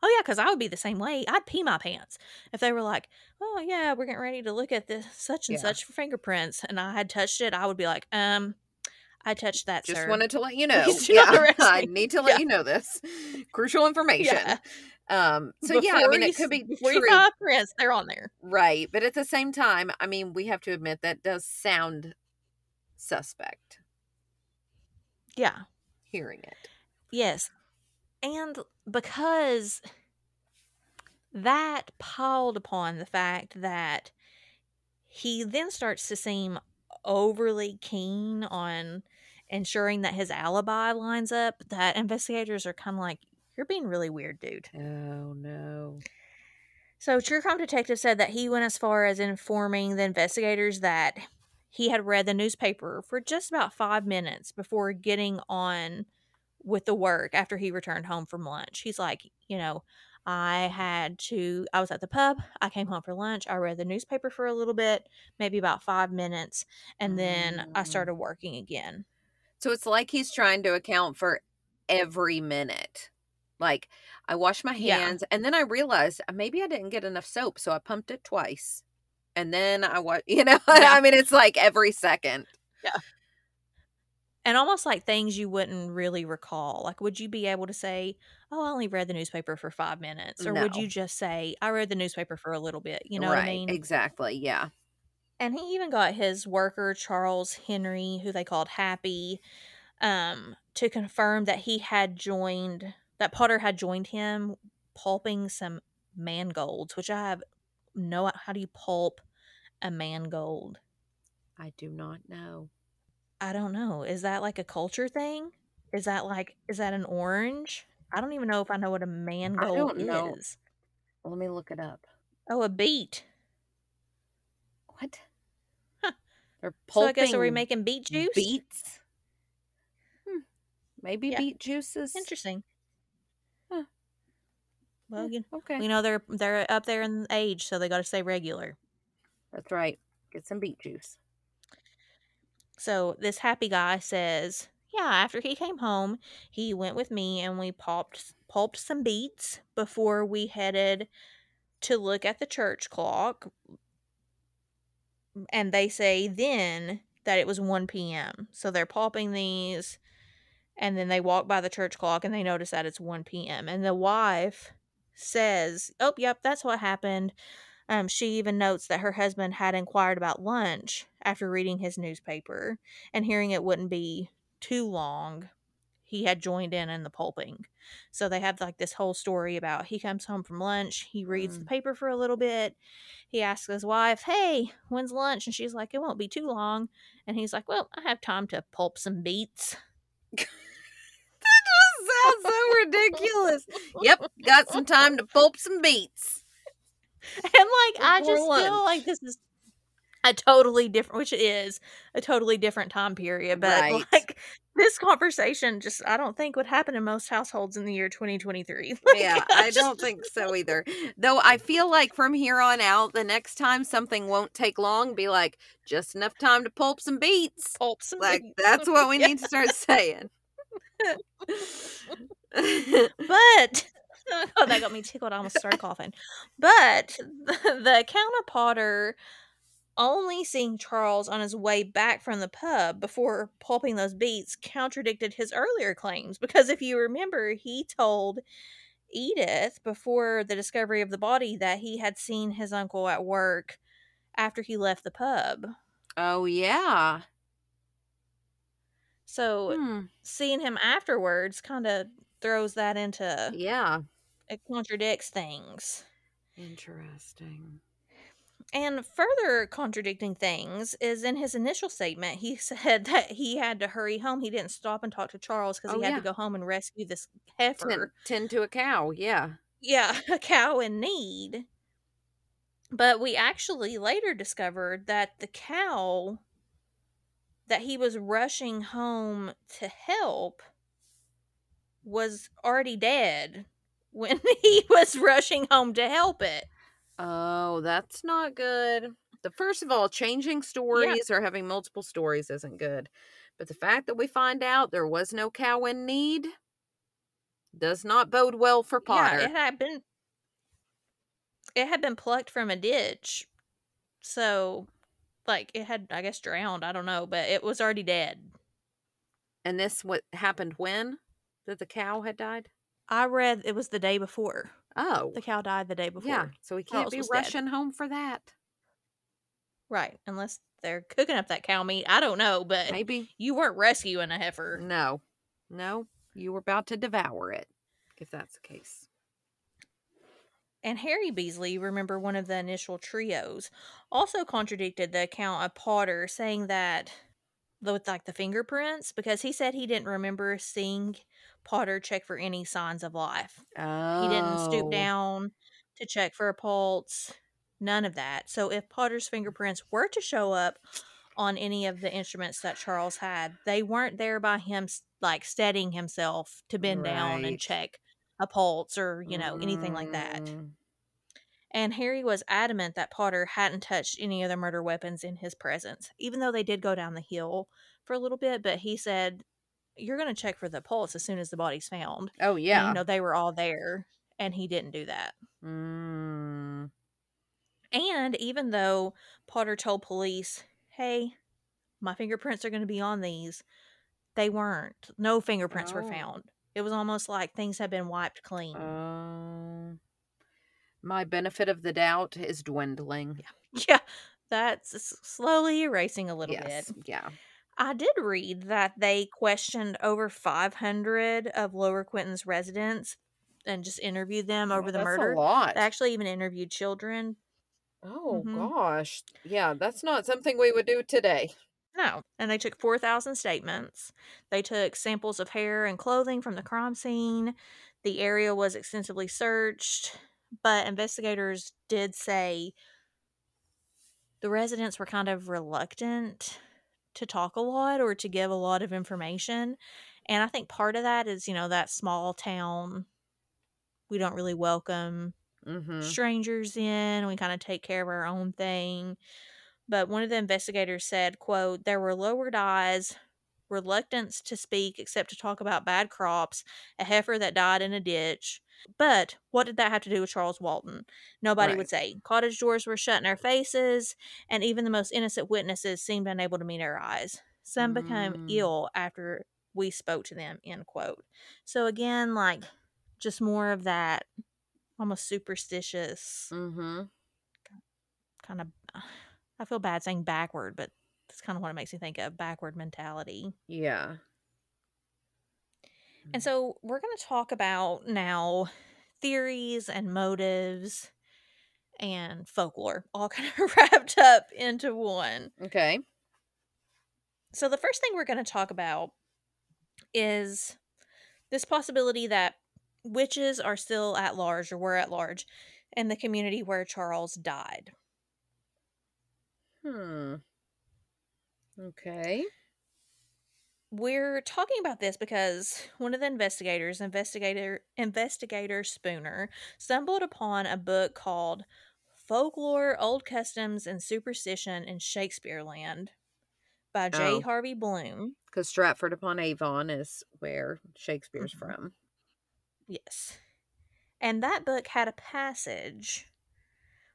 Oh, yeah, because I would be the same way. I'd pee my pants if they were like, "Oh, yeah, we're getting ready to look at this such and such for fingerprints," and I had touched it. I would be like, I touched that, sir. Just wanted to let you know. I need to let you know this. Crucial information. Yeah. It could be true. Prints, they're on there. Right, but at the same time, I mean, we have to admit that does sound suspect. Yeah. Hearing it. Yes. And because that piled upon the fact that he then starts to seem overly keen on ensuring that his alibi lines up, that investigators are kind of like, "You're being really weird, dude." Oh, no. So, True Crime Detective said that he went as far as informing the investigators that he had read the newspaper for just about 5 minutes before getting on with the work after he returned home from lunch. He's like, I was at the pub, I came home for lunch, I read the newspaper for a little bit, maybe about 5 minutes, and then I started working again. So it's like he's trying to account for every minute. Like, I washed my hands, and then I realized maybe I didn't get enough soap, so I pumped it twice. And then I mean, it's like every second. Yeah. And almost like things you wouldn't really recall. Like, would you be able to say, "Oh, I only read the newspaper for 5 minutes"? Or would you just say, "I read the newspaper for a little bit"? You know what I mean? Exactly, yeah. And he even got his worker, Charles Henry, who they called Happy, to confirm that that Potter had joined him pulping some mangolds, which I have no... How do you pulp a mangold? I do not know. I don't know. Is that like a culture thing? Is that an orange? I don't even know if I know what a mangold is. Let me look it up. Oh, a beet. What? Huh. They're pulping. So I guess, are we making beet juice? Beets? Maybe beet juice is... Interesting. Huh. Well, okay. You know, they're up there in age, so they got to stay regular. That's right. Get some beet juice. So this Happy guy says, after he came home, he went with me and we pulped some beets before we headed to look at the church clock. And they say then that it was 1 p.m. So they're pulping these, and then they walk by the church clock and they notice that it's 1 p.m. And the wife says, "Oh, yep, that's what happened." She even notes that her husband had inquired about lunch after reading his newspaper and hearing it wouldn't be too long. he had joined in the pulping. So they have like this whole story about he comes home from lunch, he reads the paper for a little bit, he asks his wife, hey, when's lunch? And she's like, it won't be too long. And he's like, well, I have time to pulp some beets. That just sounds so ridiculous. Yep, got some time to pulp some beets. And like, I just feel like this is a totally different, which it is, a totally different time period. But right. Like, this conversation just, I don't think would happen in most households in the year 2023. Like, yeah, I don't think so either. Though I feel like from here on out, the next time something won't take long, be like, just enough time to pulp some beets. Pulp some like, beets. That's what we need to start saying. But... oh, that got me tickled. I almost started coughing. But the account of Potter only seeing Charles on his way back from the pub before pulping those beets contradicted his earlier claims. Because if you remember, he told Edith before the discovery of the body that he had seen his uncle at work after he left the pub. Oh, yeah. So seeing him afterwards kind of throws that into... yeah. It contradicts things. Interesting. And further contradicting things is in his initial statement, he said that he had to hurry home. He didn't stop and talk to Charles because he had to go home and rescue this heifer. Tend to a cow, yeah. Yeah, a cow in need. But we actually later discovered that the cow that he was rushing home to help was already dead when he was rushing home to help it. Oh, that's not good. First of all, changing stories or having multiple stories isn't good. But the fact that we find out there was no cow in need does not bode well for Potter. Yeah, it had been plucked from a ditch. So, like, it had, I guess, drowned. I don't know, but it was already dead. And this what happened when? That the cow had died? I read it was the day before. Oh. The cow died the day before. Yeah, so he can't be rushing home for that. Right, unless they're cooking up that cow meat. I don't know, but maybe you weren't rescuing a heifer. No, you were about to devour it, if that's the case. And Harry Beasley, remember one of the initial trios, also contradicted the account of Potter, saying that with like the fingerprints, because he said he didn't remember seeing Potter check for any signs of life. Oh. He didn't stoop down to check for a pulse, none of that. So if Potter's fingerprints were to show up on any of the instruments that Charles had, they weren't there by him like steadying himself to bend down and check a pulse or, you know, anything like that. And Harry was adamant that Potter hadn't touched any other murder weapons in his presence, even though they did go down the hill for a little bit. But he said, you're going to check for the pulse as soon as the body's found. Oh, yeah. And, you know, they were all there, and he didn't do that. Mm. And even though Potter told police, hey, my fingerprints are going to be on these, they weren't. No fingerprints were found. It was almost like things had been wiped clean. My benefit of the doubt is dwindling. Yeah. That's slowly erasing a little bit. Yeah. I did read that they questioned over 500 of Lower Quinton's residents and just interviewed them over the murder. That's a lot. They actually even interviewed children. Oh, gosh. Yeah, that's not something we would do today. No. And they took 4,000 statements. They took samples of hair and clothing from the crime scene. The area was extensively searched, but investigators did say the residents were kind of reluctant to talk a lot or to give a lot of information. And I think part of that is, you know, that small town, we don't really welcome strangers in. We kind of take care of our own thing. But one of the investigators said, quote, there were lowered eyes, reluctance to speak except to talk about bad crops, a heifer that died in a ditch. But what did that have to do with Charles Walton? Nobody would say. Cottage doors were shut in our faces, and even the most innocent witnesses seemed unable to meet our eyes. Some became ill after we spoke to them, end quote. So again, like, just more of that almost superstitious kind of, I feel bad saying backward, but that's kind of what it makes me think of, backward mentality. Yeah. And so we're going to talk about now theories and motives and folklore all kind of wrapped up into one. Okay. So the first thing we're going to talk about is this possibility that witches are still at large, or were at large, in the community where Charles died. Okay. We're talking about this because one of the investigators, Investigator Spooner, stumbled upon a book called Folklore, Old Customs, and Superstition in Shakespeareland by J. Harvey Bloom. Because Stratford-upon-Avon is where Shakespeare's from. Yes. And that book had a passage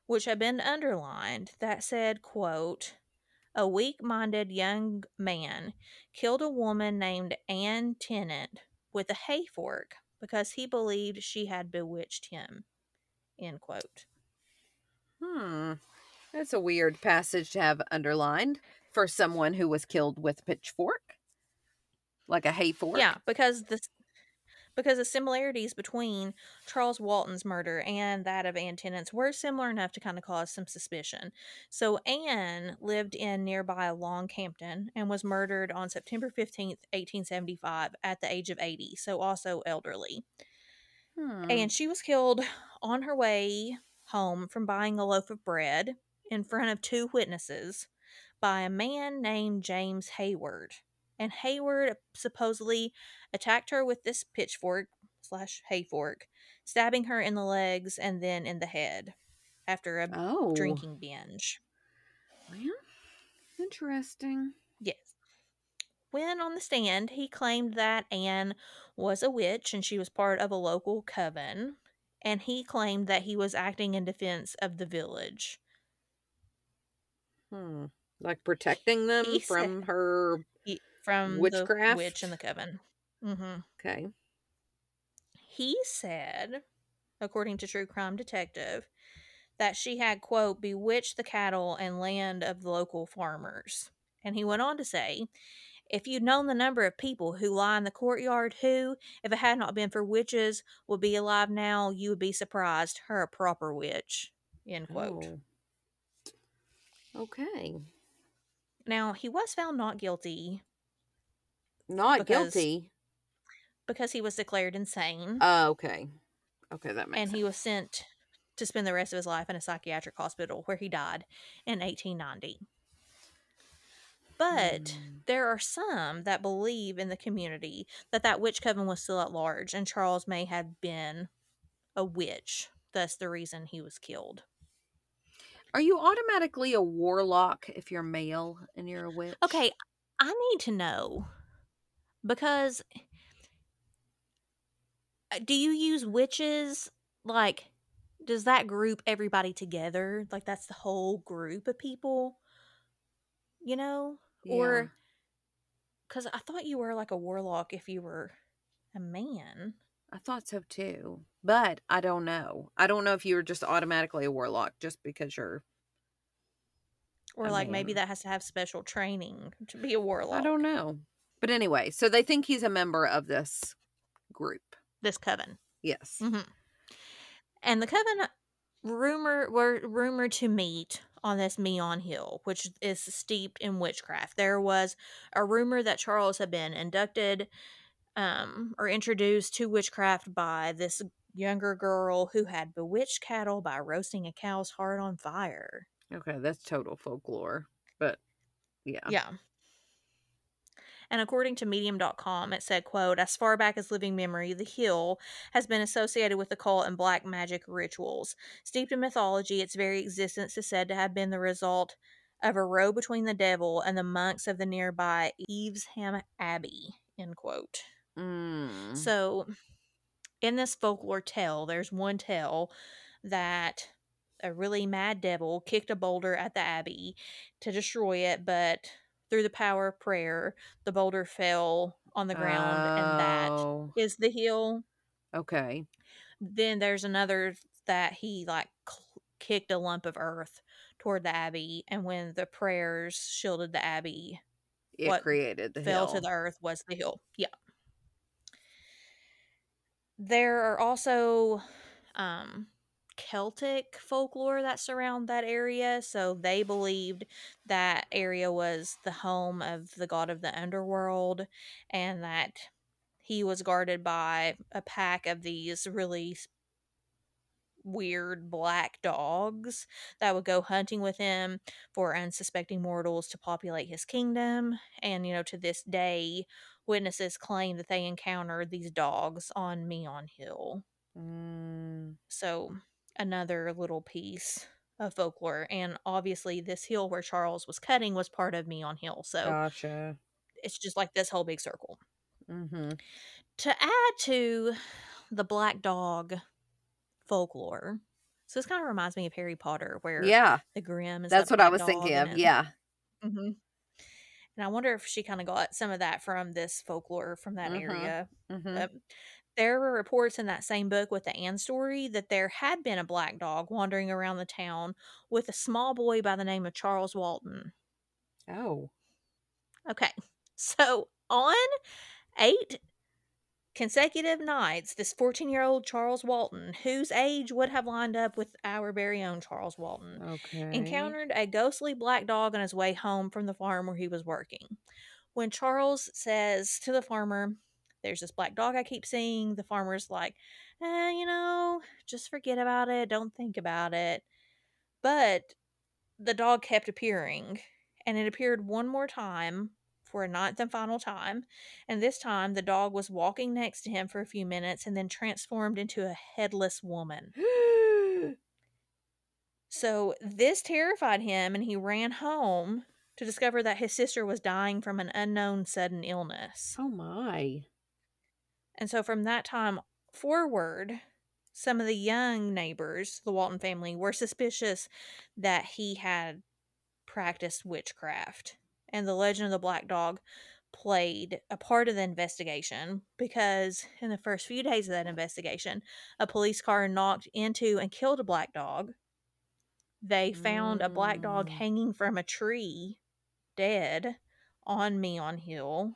which had been underlined that said, quote, "A weak-minded young man killed a woman named Ann Tennant with a hay fork because he believed she had bewitched him," end quote. That's a weird passage to have underlined for someone who was killed with a pitchfork, like a hay fork. Yeah, because the similarities between Charles Walton's murder and that of Ann Tennant's were similar enough to kind of cause some suspicion. So Ann lived in nearby Long Campton and was murdered on September 15th, 1875 at the age of 80, so also elderly. And she was killed on her way home from buying a loaf of bread in front of two witnesses by a man named James Hayward. And Hayward supposedly attacked her with this pitchfork/hay fork, stabbing her in the legs and then in the head after a drinking binge. Well, interesting. Yes. When on the stand, he claimed that Anne was a witch and she was part of a local coven. And he claimed that he was acting in defense of the village. Like protecting them from her... From witchcraft? The witch in the coven. Okay. He said, according to True Crime Detective, that she had, quote, "bewitched the cattle and land of the local farmers." And he went on to say, "If you'd known the number of people who lie in the courtyard who, if it had not been for witches, would be alive now, you would be surprised. Her a proper witch," end quote. Okay. Now, he was found not guilty. Because he was declared insane. Okay, that makes sense. And he was sent to spend the rest of his life in a psychiatric hospital where he died in 1890. But there are some that believe in the community that that witch coven was still at large and Charles may have been a witch. Thus the reason he was killed. Are you automatically a warlock if you're male and you're a witch? Okay, I need to know. Because do you use witches, like, does that group everybody together? Like, that's the whole group of people, you know? Yeah. Or, because I thought you were, like, a warlock if you were a man. I thought so, too. But I don't know. I don't know if you were just automatically a warlock just because you're... Or, like, maybe that has to have special training to be a warlock. I don't know. But anyway, so they think he's a member of this group. This coven. Yes. And the coven were rumored to meet on this Meon Hill, which is steeped in witchcraft. There was a rumor that Charles had been inducted or introduced to witchcraft by this younger girl who had bewitched cattle by roasting a cow's heart on fire. Okay, that's total folklore. But, yeah. Yeah. And according to Medium.com, it said, quote, "As far back as living memory, the hill has been associated with occult and black magic rituals. Steeped in mythology, its very existence is said to have been the result of a row between the devil and the monks of the nearby Evesham Abbey," end quote. So, in this folklore tale, there's one tale that a really mad devil kicked a boulder at the abbey to destroy it, but... through the power of prayer, the boulder fell on the ground, and that is the hill. Okay. Then there's another that he, like, kicked a lump of earth toward the abbey, and when the prayers shielded the abbey, it created the hill. Fell to the earth was the hill. Yeah. There are also Celtic folklore that surround that area. So they believed that area was the home of the god of the underworld, and that he was guarded by a pack of these really weird black dogs that would go hunting with him for unsuspecting mortals to populate his kingdom. And, you know, to this day, witnesses claim that they encountered these dogs on Meon Hill. So another little piece of folklore. And obviously this hill where Charles was cutting was part of Meon Hill. So gotcha. It's just like this whole big circle. Mm-hmm. To add to the black dog folklore, so this kind of reminds me of Harry Potter, where the Grimm is that's what I was thinking of. Yeah. Mm-hmm. And I wonder if she kind of got some of that from this folklore from that area. Mm-hmm. There were reports in that same book with the Anne story that there had been a black dog wandering around the town with a small boy by the name of Charles Walton. Oh. Okay. So on 8 consecutive nights, this 14-year-old Charles Walton, whose age would have lined up with our very own Charles Walton, encountered a ghostly black dog on his way home from the farm where he was working. When Charles says to the farmer, "There's this black dog I keep seeing," the farmer's like, you know, just forget about it. Don't think about it. But the dog kept appearing, and it appeared one more time for a 9th and final time. And this time the dog was walking next to him for a few minutes and then transformed into a headless woman. So this terrified him, and he ran home to discover that his sister was dying from an unknown sudden illness. Oh my. And so from that time forward, some of the young neighbors, the Walton family, were suspicious that he had practiced witchcraft. And the legend of the black dog played a part of the investigation, because in the first few days of that investigation, a police car knocked into and killed a black dog. They found a black dog hanging from a tree, dead, on Meon Hill.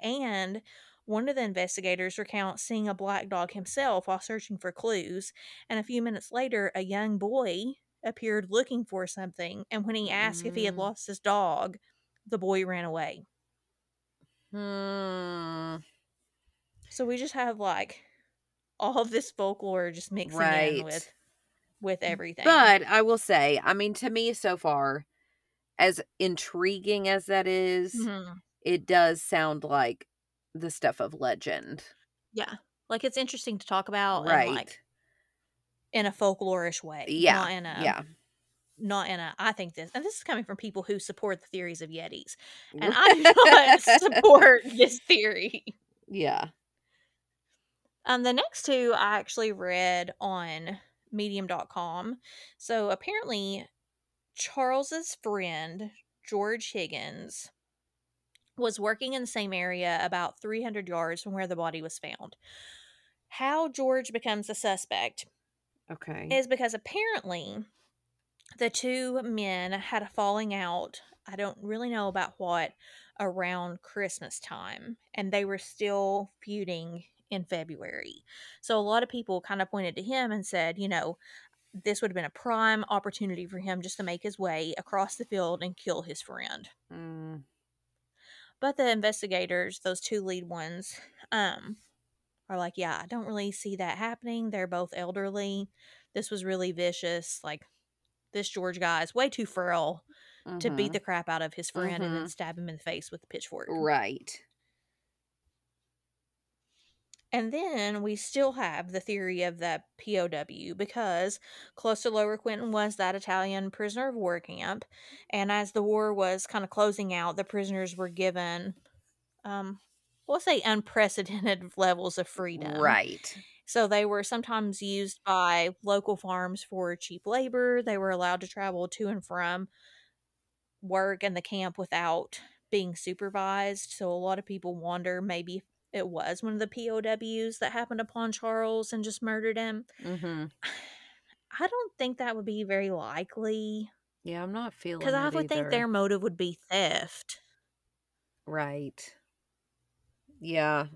And one of the investigators recounts seeing a black dog himself while searching for clues. And a few minutes later, a young boy appeared looking for something. And when he asked if he had lost his dog, the boy ran away. So we just have like all of this folklore just mixing in with everything. But I will say, I mean, to me so far, as intriguing as that is, it does sound like the stuff of legend. Yeah. Like it's interesting to talk about and like in a folklorish way. Not in a I think this, and this is coming from people who support the theories of Yetis, and I do not support this theory. Yeah. The next two I actually read on medium.com. So apparently Charles's friend, George Higgins, was working in the same area about 300 yards from where the body was found. How George becomes a suspect is because apparently the two men had a falling out, I don't really know about what, around Christmas time, and they were still feuding in February. So a lot of people kind of pointed to him and said, you know, this would have been a prime opportunity for him just to make his way across the field and kill his friend. But the investigators, those two lead ones, are like, yeah, I don't really see that happening. They're both elderly. This was really vicious. Like, this George guy is way too frail to beat the crap out of his friend and then stab him in the face with a pitchfork. Right. And then we still have the theory of the POW, because close to Lower Quinton was that Italian prisoner of war camp. And as the war was kind of closing out, the prisoners were given, we'll say, unprecedented levels of freedom. Right. So they were sometimes used by local farms for cheap labor. They were allowed to travel to and from work and the camp without being supervised. So a lot of people wonder maybe it was one of the POWs that happened upon Charles and just murdered him. I don't think that would be very likely. Yeah, I'm not feeling it because I would think their motive would be theft. Right. Yeah.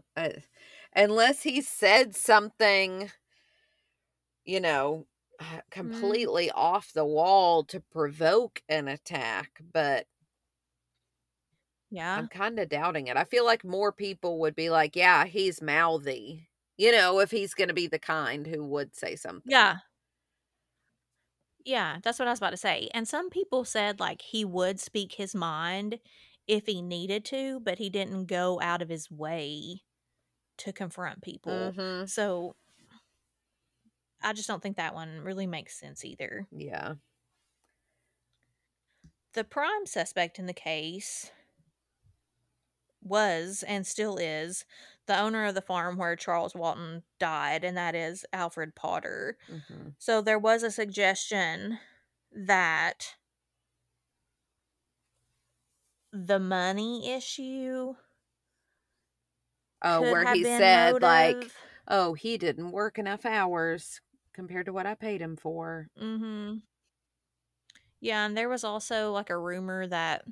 unless he said something, you know, completely off the wall to provoke an attack. But yeah, I'm kind of doubting it. I feel like more people would be like, yeah, he's mouthy, you know, if he's going to be the kind who would say something. Yeah. Yeah, that's what I was about to say. And some people said, like, he would speak his mind if he needed to, but he didn't go out of his way to confront people. Mm-hmm. So I just don't think that one really makes sense either. Yeah. The prime suspect in the case was, and still is, the owner of the farm where Charles Walton died, and that is Alfred Potter. Mm-hmm. So there was a suggestion that the money issue. Oh, where he said, like, oh, he didn't work enough hours compared to what I paid him for. Mm-hmm. Yeah, and there was also, like, a rumor that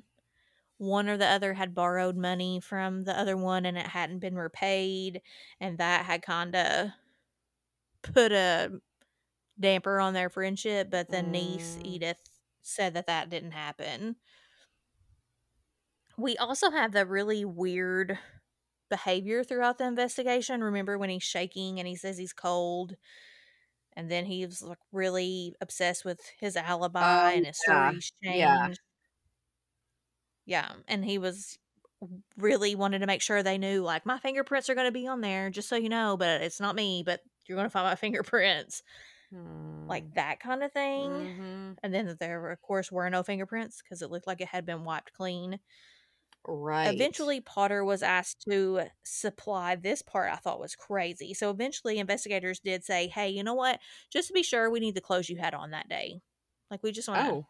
one or the other had borrowed money from the other one and it hadn't been repaid, and that had kind of put a damper on their friendship, but the niece, Edith, said that that didn't happen. We also have the really weird behavior throughout the investigation. Remember when he's shaking and he says he's cold, and then he's like really obsessed with his alibi and his stories changed. Yeah. Yeah, and he was really wanted to make sure they knew, like, my fingerprints are going to be on there, just so you know, but it's not me, but you're going to find my fingerprints. Like, that kind of thing. Mm-hmm. And then there, of course, were no fingerprints because it looked like it had been wiped clean. Right. Eventually, Potter was asked to supply this part I thought was crazy. So eventually, investigators did say, hey, you know what? Just to be sure, we need the clothes you had on that day. Like, we just want to,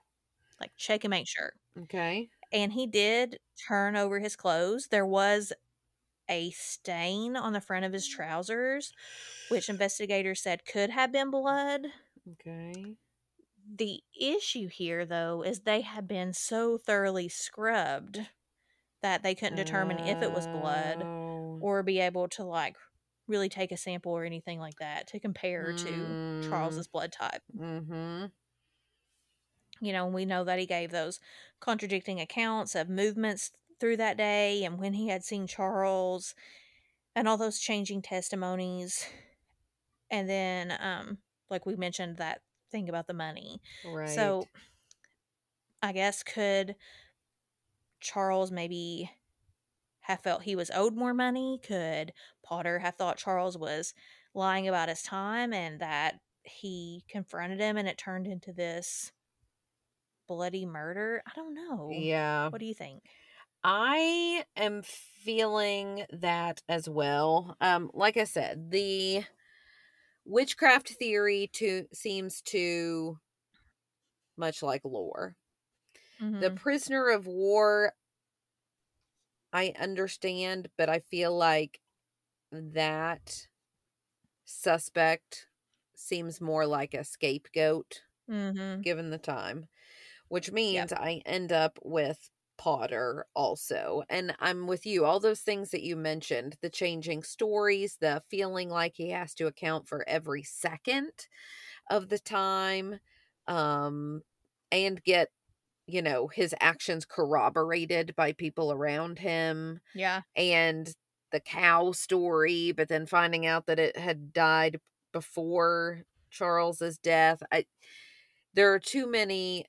like, check and make sure. Okay. And he did turn over his clothes. There was a stain on the front of his trousers, which investigators said could have been blood. Okay. The issue here, though, is they had been so thoroughly scrubbed that they couldn't determine if it was blood or be able to, like, really take a sample or anything like that to compare to Charles's blood type. Mm-hmm. You know, we know that he gave those contradicting accounts of movements through that day and when he had seen Charles and all those changing testimonies. And then, like we mentioned, that thing about the money. Right. So, I guess, could Charles maybe have felt he was owed more money? Could Potter have thought Charles was lying about his time and that he confronted him and it turned into this bloody murder? I don't know. Yeah. What do you think? I am feeling that as well. Like I said, the witchcraft theory seems too much like lore. Mm-hmm. The prisoner of war, I understand, but I feel like that suspect seems more like a scapegoat given the time. Which means I end up with Potter also. And I'm with you. All those things that you mentioned, the changing stories, the feeling like he has to account for every second of the time, and get, you know, his actions corroborated by people around him. Yeah. And the cow story, but then finding out that it had died before Charles's death. There are too many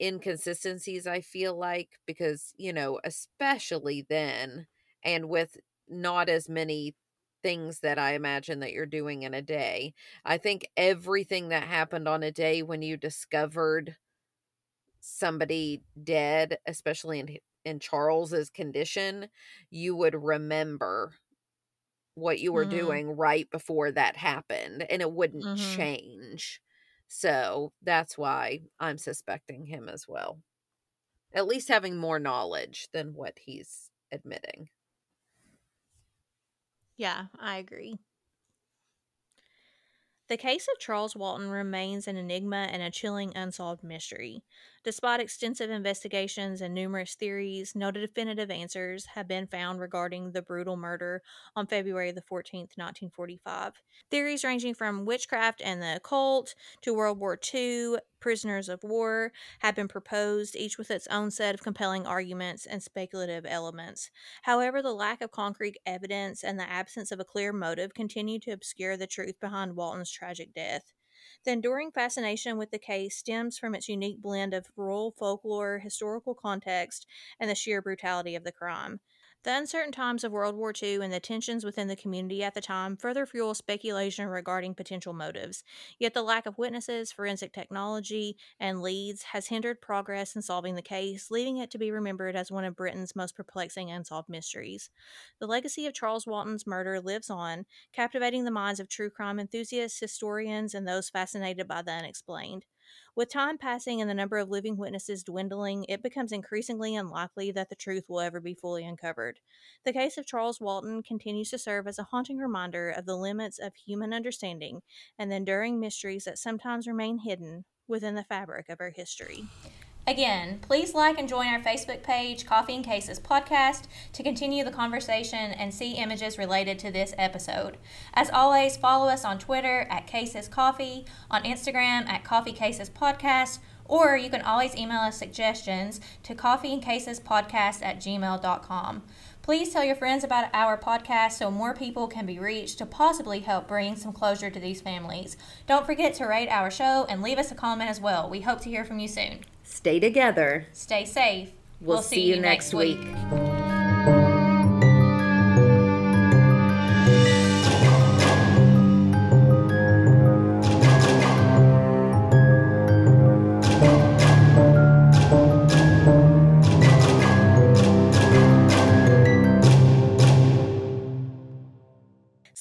inconsistencies, I feel like, because, you know, especially then, and with not as many things that I imagine that you're doing in a day. I think everything that happened on a day when you discovered somebody dead, especially in Charles's condition, you would remember what you were doing right before that happened, and it wouldn't change. So that's why I'm suspecting him as well. At least having more knowledge than what he's admitting. Yeah, I agree. The case of Charles Walton remains an enigma and a chilling unsolved mystery. Despite extensive investigations and numerous theories, no definitive answers have been found regarding the brutal murder on February the 14th, 1945. Theories ranging from witchcraft and the occult to World War II, prisoners of war, have been proposed, each with its own set of compelling arguments and speculative elements. However, the lack of concrete evidence and the absence of a clear motive continue to obscure the truth behind Walton's tragic death. The enduring fascination with the case stems from its unique blend of rural folklore, historical context, and the sheer brutality of the crime. The uncertain times of World War II and the tensions within the community at the time further fuel speculation regarding potential motives, yet the lack of witnesses, forensic technology, and leads has hindered progress in solving the case, leaving it to be remembered as one of Britain's most perplexing unsolved mysteries. The legacy of Charles Walton's murder lives on, captivating the minds of true crime enthusiasts, historians, and those fascinated by the unexplained. With time passing and the number of living witnesses dwindling, it becomes increasingly unlikely that the truth will ever be fully uncovered. The case of Charles Walton continues to serve as a haunting reminder of the limits of human understanding and the enduring mysteries that sometimes remain hidden within the fabric of our history. Again, please like and join our Facebook page, Coffee and Cases Podcast, to continue the conversation and see images related to this episode. As always, follow us on Twitter at Cases Coffee, on Instagram at Coffee Cases Podcast, or you can always email us suggestions to coffeeandcasespodcast@gmail.com. Please tell your friends about our podcast so more people can be reached to possibly help bring some closure to these families. Don't forget to rate our show and leave us a comment as well. We hope to hear from you soon. Stay together. Stay safe. We'll see you next week.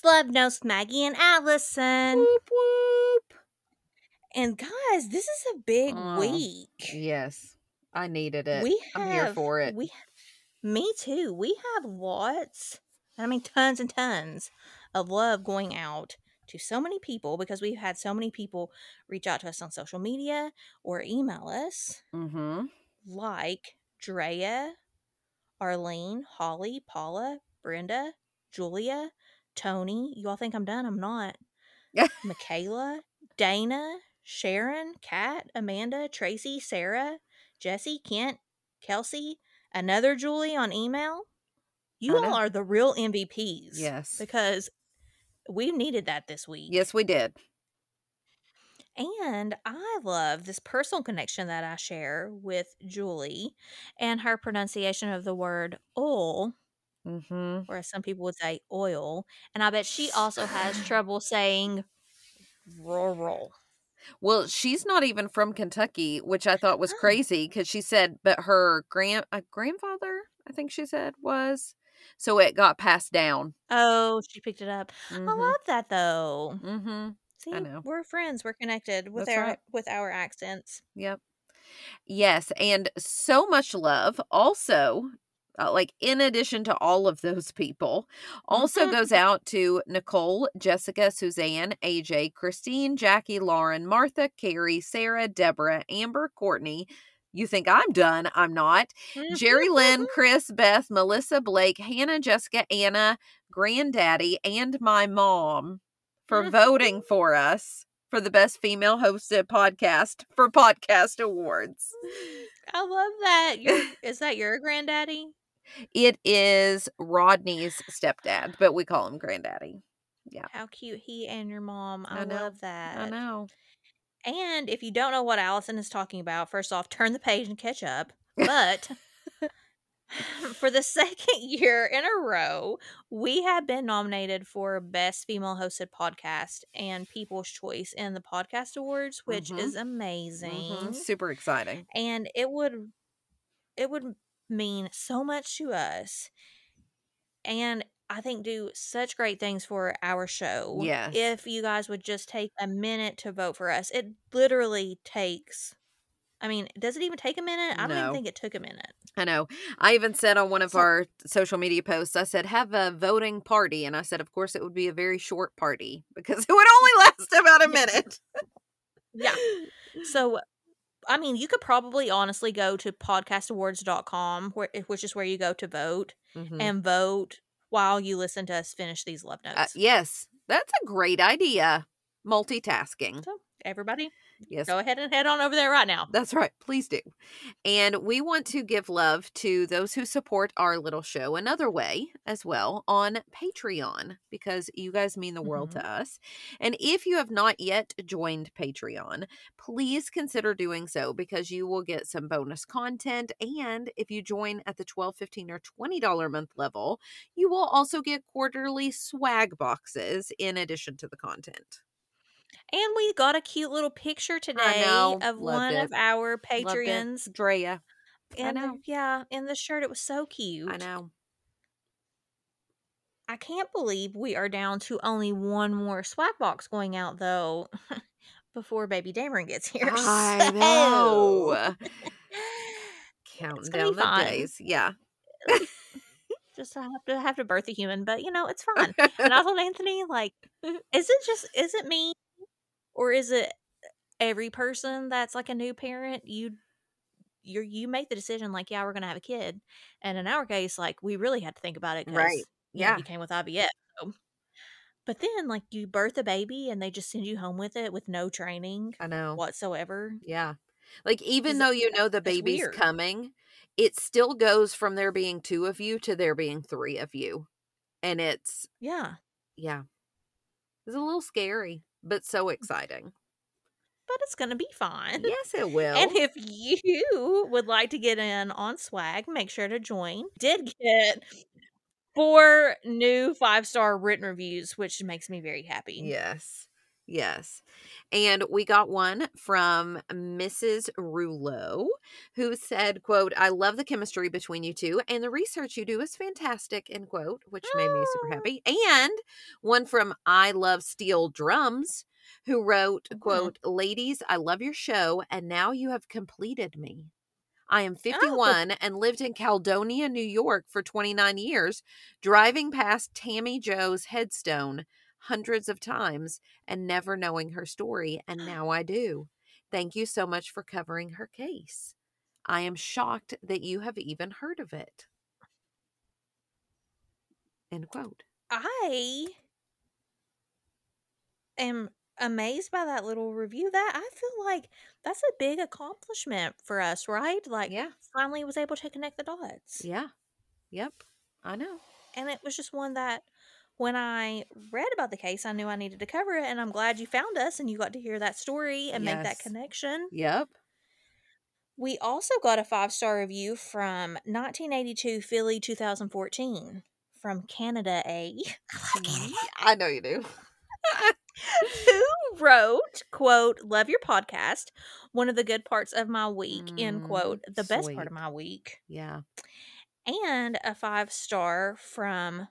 Love knows Maggie and Allison. Whoop, whoop. And guys, this is a big week. Yes, I needed it. I'm here for it. Me too. We have lots, I mean tons and tons of love going out to so many people because we've had so many people reach out to us on social media or email us. Mm-hmm. Like Drea, Arlene, Holly, Paula, Brenda, Julia, Tony, you all think I'm done? I'm not. Michaela, Dana, Sharon, Kat, Amanda, Tracy, Sarah, Jesse, Kent, Kelsey, another Julie on email. You all are the real MVPs. Yes. Because we needed that this week. Yes, we did. And I love this personal connection that I share with Julie and her pronunciation of the word oil. Mm-hmm. Or as some people would say, oil. And I bet she also has trouble saying rural. Well, she's not even from Kentucky, which I thought was crazy because she said, but her grandfather, I think she said, was. So it got passed down. Oh, she picked it up. Mm-hmm. I love that, though. Mm-hmm. See, I know. We're friends. We're connected with our accents. Yep. Yes. And so much love. Also, in addition to all of those people, also goes out to Nicole, Jessica, Suzanne, AJ, Christine, Jackie, Lauren, Martha, Carrie, Sarah, Deborah, Amber, Courtney. You think I'm done? I'm not. Jerry Lynn, Chris, Beth, Melissa, Blake, Hannah, Jessica, Anna, Granddaddy, and my mom for voting for us for the best female hosted podcast for Podcast Awards. I love that. Is that your granddaddy? It is Rodney's stepdad, but we call him Granddaddy. Yeah. How cute he and your mom. I love that. I know. And if you don't know what Allison is talking about, first off, turn the page and catch up. But for the second year in a row, we have been nominated for Best Female Hosted Podcast and People's Choice in the Podcast Awards, which is amazing. Mm-hmm. Super exciting. And it would mean so much to us, and I think do such great things for our show. Yes. If you guys would just take a minute to vote for us. It literally takes, I mean, does it even take a minute? I don't even think it took a minute. I know. I even said on one of our social media posts, I said, have a voting party. And I said, of course, it would be a very short party because it would only last about a minute. Yeah. So I mean, you could probably honestly go to podcastawards.com, which is where you go to vote, mm-hmm. and vote while you listen to us finish these love notes. Yes, that's a great idea. Multitasking. So, everybody, yes, go ahead and head on over there right now. That's right. Please do. And we want to give love to those who support our little show another way as well on Patreon, because you guys mean the world mm-hmm. to us. And if you have not yet joined Patreon, please consider doing so, because you will get some bonus content. And if you join at the $12, $15, or $20 a month level, you will also get quarterly swag boxes in addition to the content. And we got a cute little picture today of one of our Patreons, Drea. And yeah, in the shirt. It was so cute. I know. I can't believe we are down to only one more swag box going out, though, before Baby Dameron gets here. I know. Counting down the days. Yeah. Just have to birth a human, but you know, it's fine. And I told Anthony, like, is it me? Or is it every person that's like a new parent? You make the decision, like, yeah, we're going to have a kid. And in our case, like, we really had to think about it. Right. Yeah. You came with IVF. So. But then, like, you birth a baby and they just send you home with it with no training. I know. Whatsoever. Yeah. Like, even though you know the baby's coming, it still goes from there being two of you to there being three of you. And it's. Yeah. Yeah. It's a little scary. But so exciting. But it's going to be fun. Yes, it will. And if you would like to get in on swag, make sure to join. Did get 4 new 5-star written reviews, which makes me very happy. Yes. Yes. And we got one from Mrs. Rouleau, who said, quote, "I love the chemistry between you two and the research you do is fantastic," end quote, which made me super happy. And one from I Love Steel Drums, who wrote, quote, "Ladies, I love your show and now you have completed me. I am 51 and lived in Caledonia, New York for 29 years, driving past Tammy Joe's headstone hundreds of times and never knowing her story, and now I do. Thank you so much for covering her case. I am shocked that you have even heard of it." End quote. I am amazed by that little review. That I feel like that's a big accomplishment for us, right? Like, yeah, finally was able to connect the dots. Yeah. Yep. I know. And it was just one that when I read about the case, I knew I needed to cover it, and I'm glad you found us and you got to hear that story and make that connection. Yep. We also got a 5-star review from 1982 Philly 2014 from Canada A. I know you do. Who wrote, quote, "Love your podcast. One of the good parts of my week," end quote. The sweet. Best part of my week. Yeah. And a 5-star from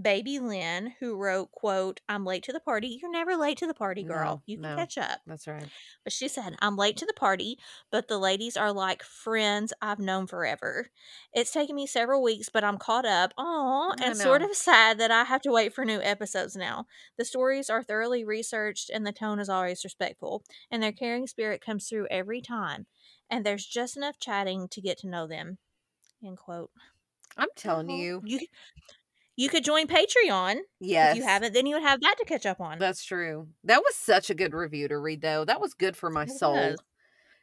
Baby Lynn, who wrote, quote, "I'm late to the party." You're never late to the party, girl. No, you can catch up. That's right. But she said, "I'm late to the party, but the ladies are like friends I've known forever. It's taken me several weeks, but I'm caught up. Aw, and sort of sad that I have to wait for new episodes now. The stories are thoroughly researched and the tone is always respectful, and their caring spirit comes through every time. And there's just enough chatting to get to know them." End quote. I'm telling you. You could join Patreon. Yes. If you haven't, then you would have that to catch up on. That's true. That was such a good review to read, though. That was good for my soul.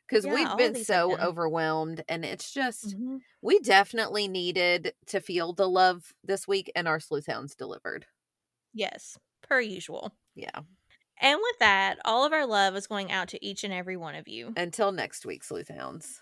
Because we've been so overwhelmed. And it's just, we definitely needed to feel the love this week. And our sleuth hounds delivered. Yes. Per usual. Yeah. And with that, all of our love is going out to each and every one of you. Until next week, sleuth hounds.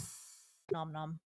Nom nom.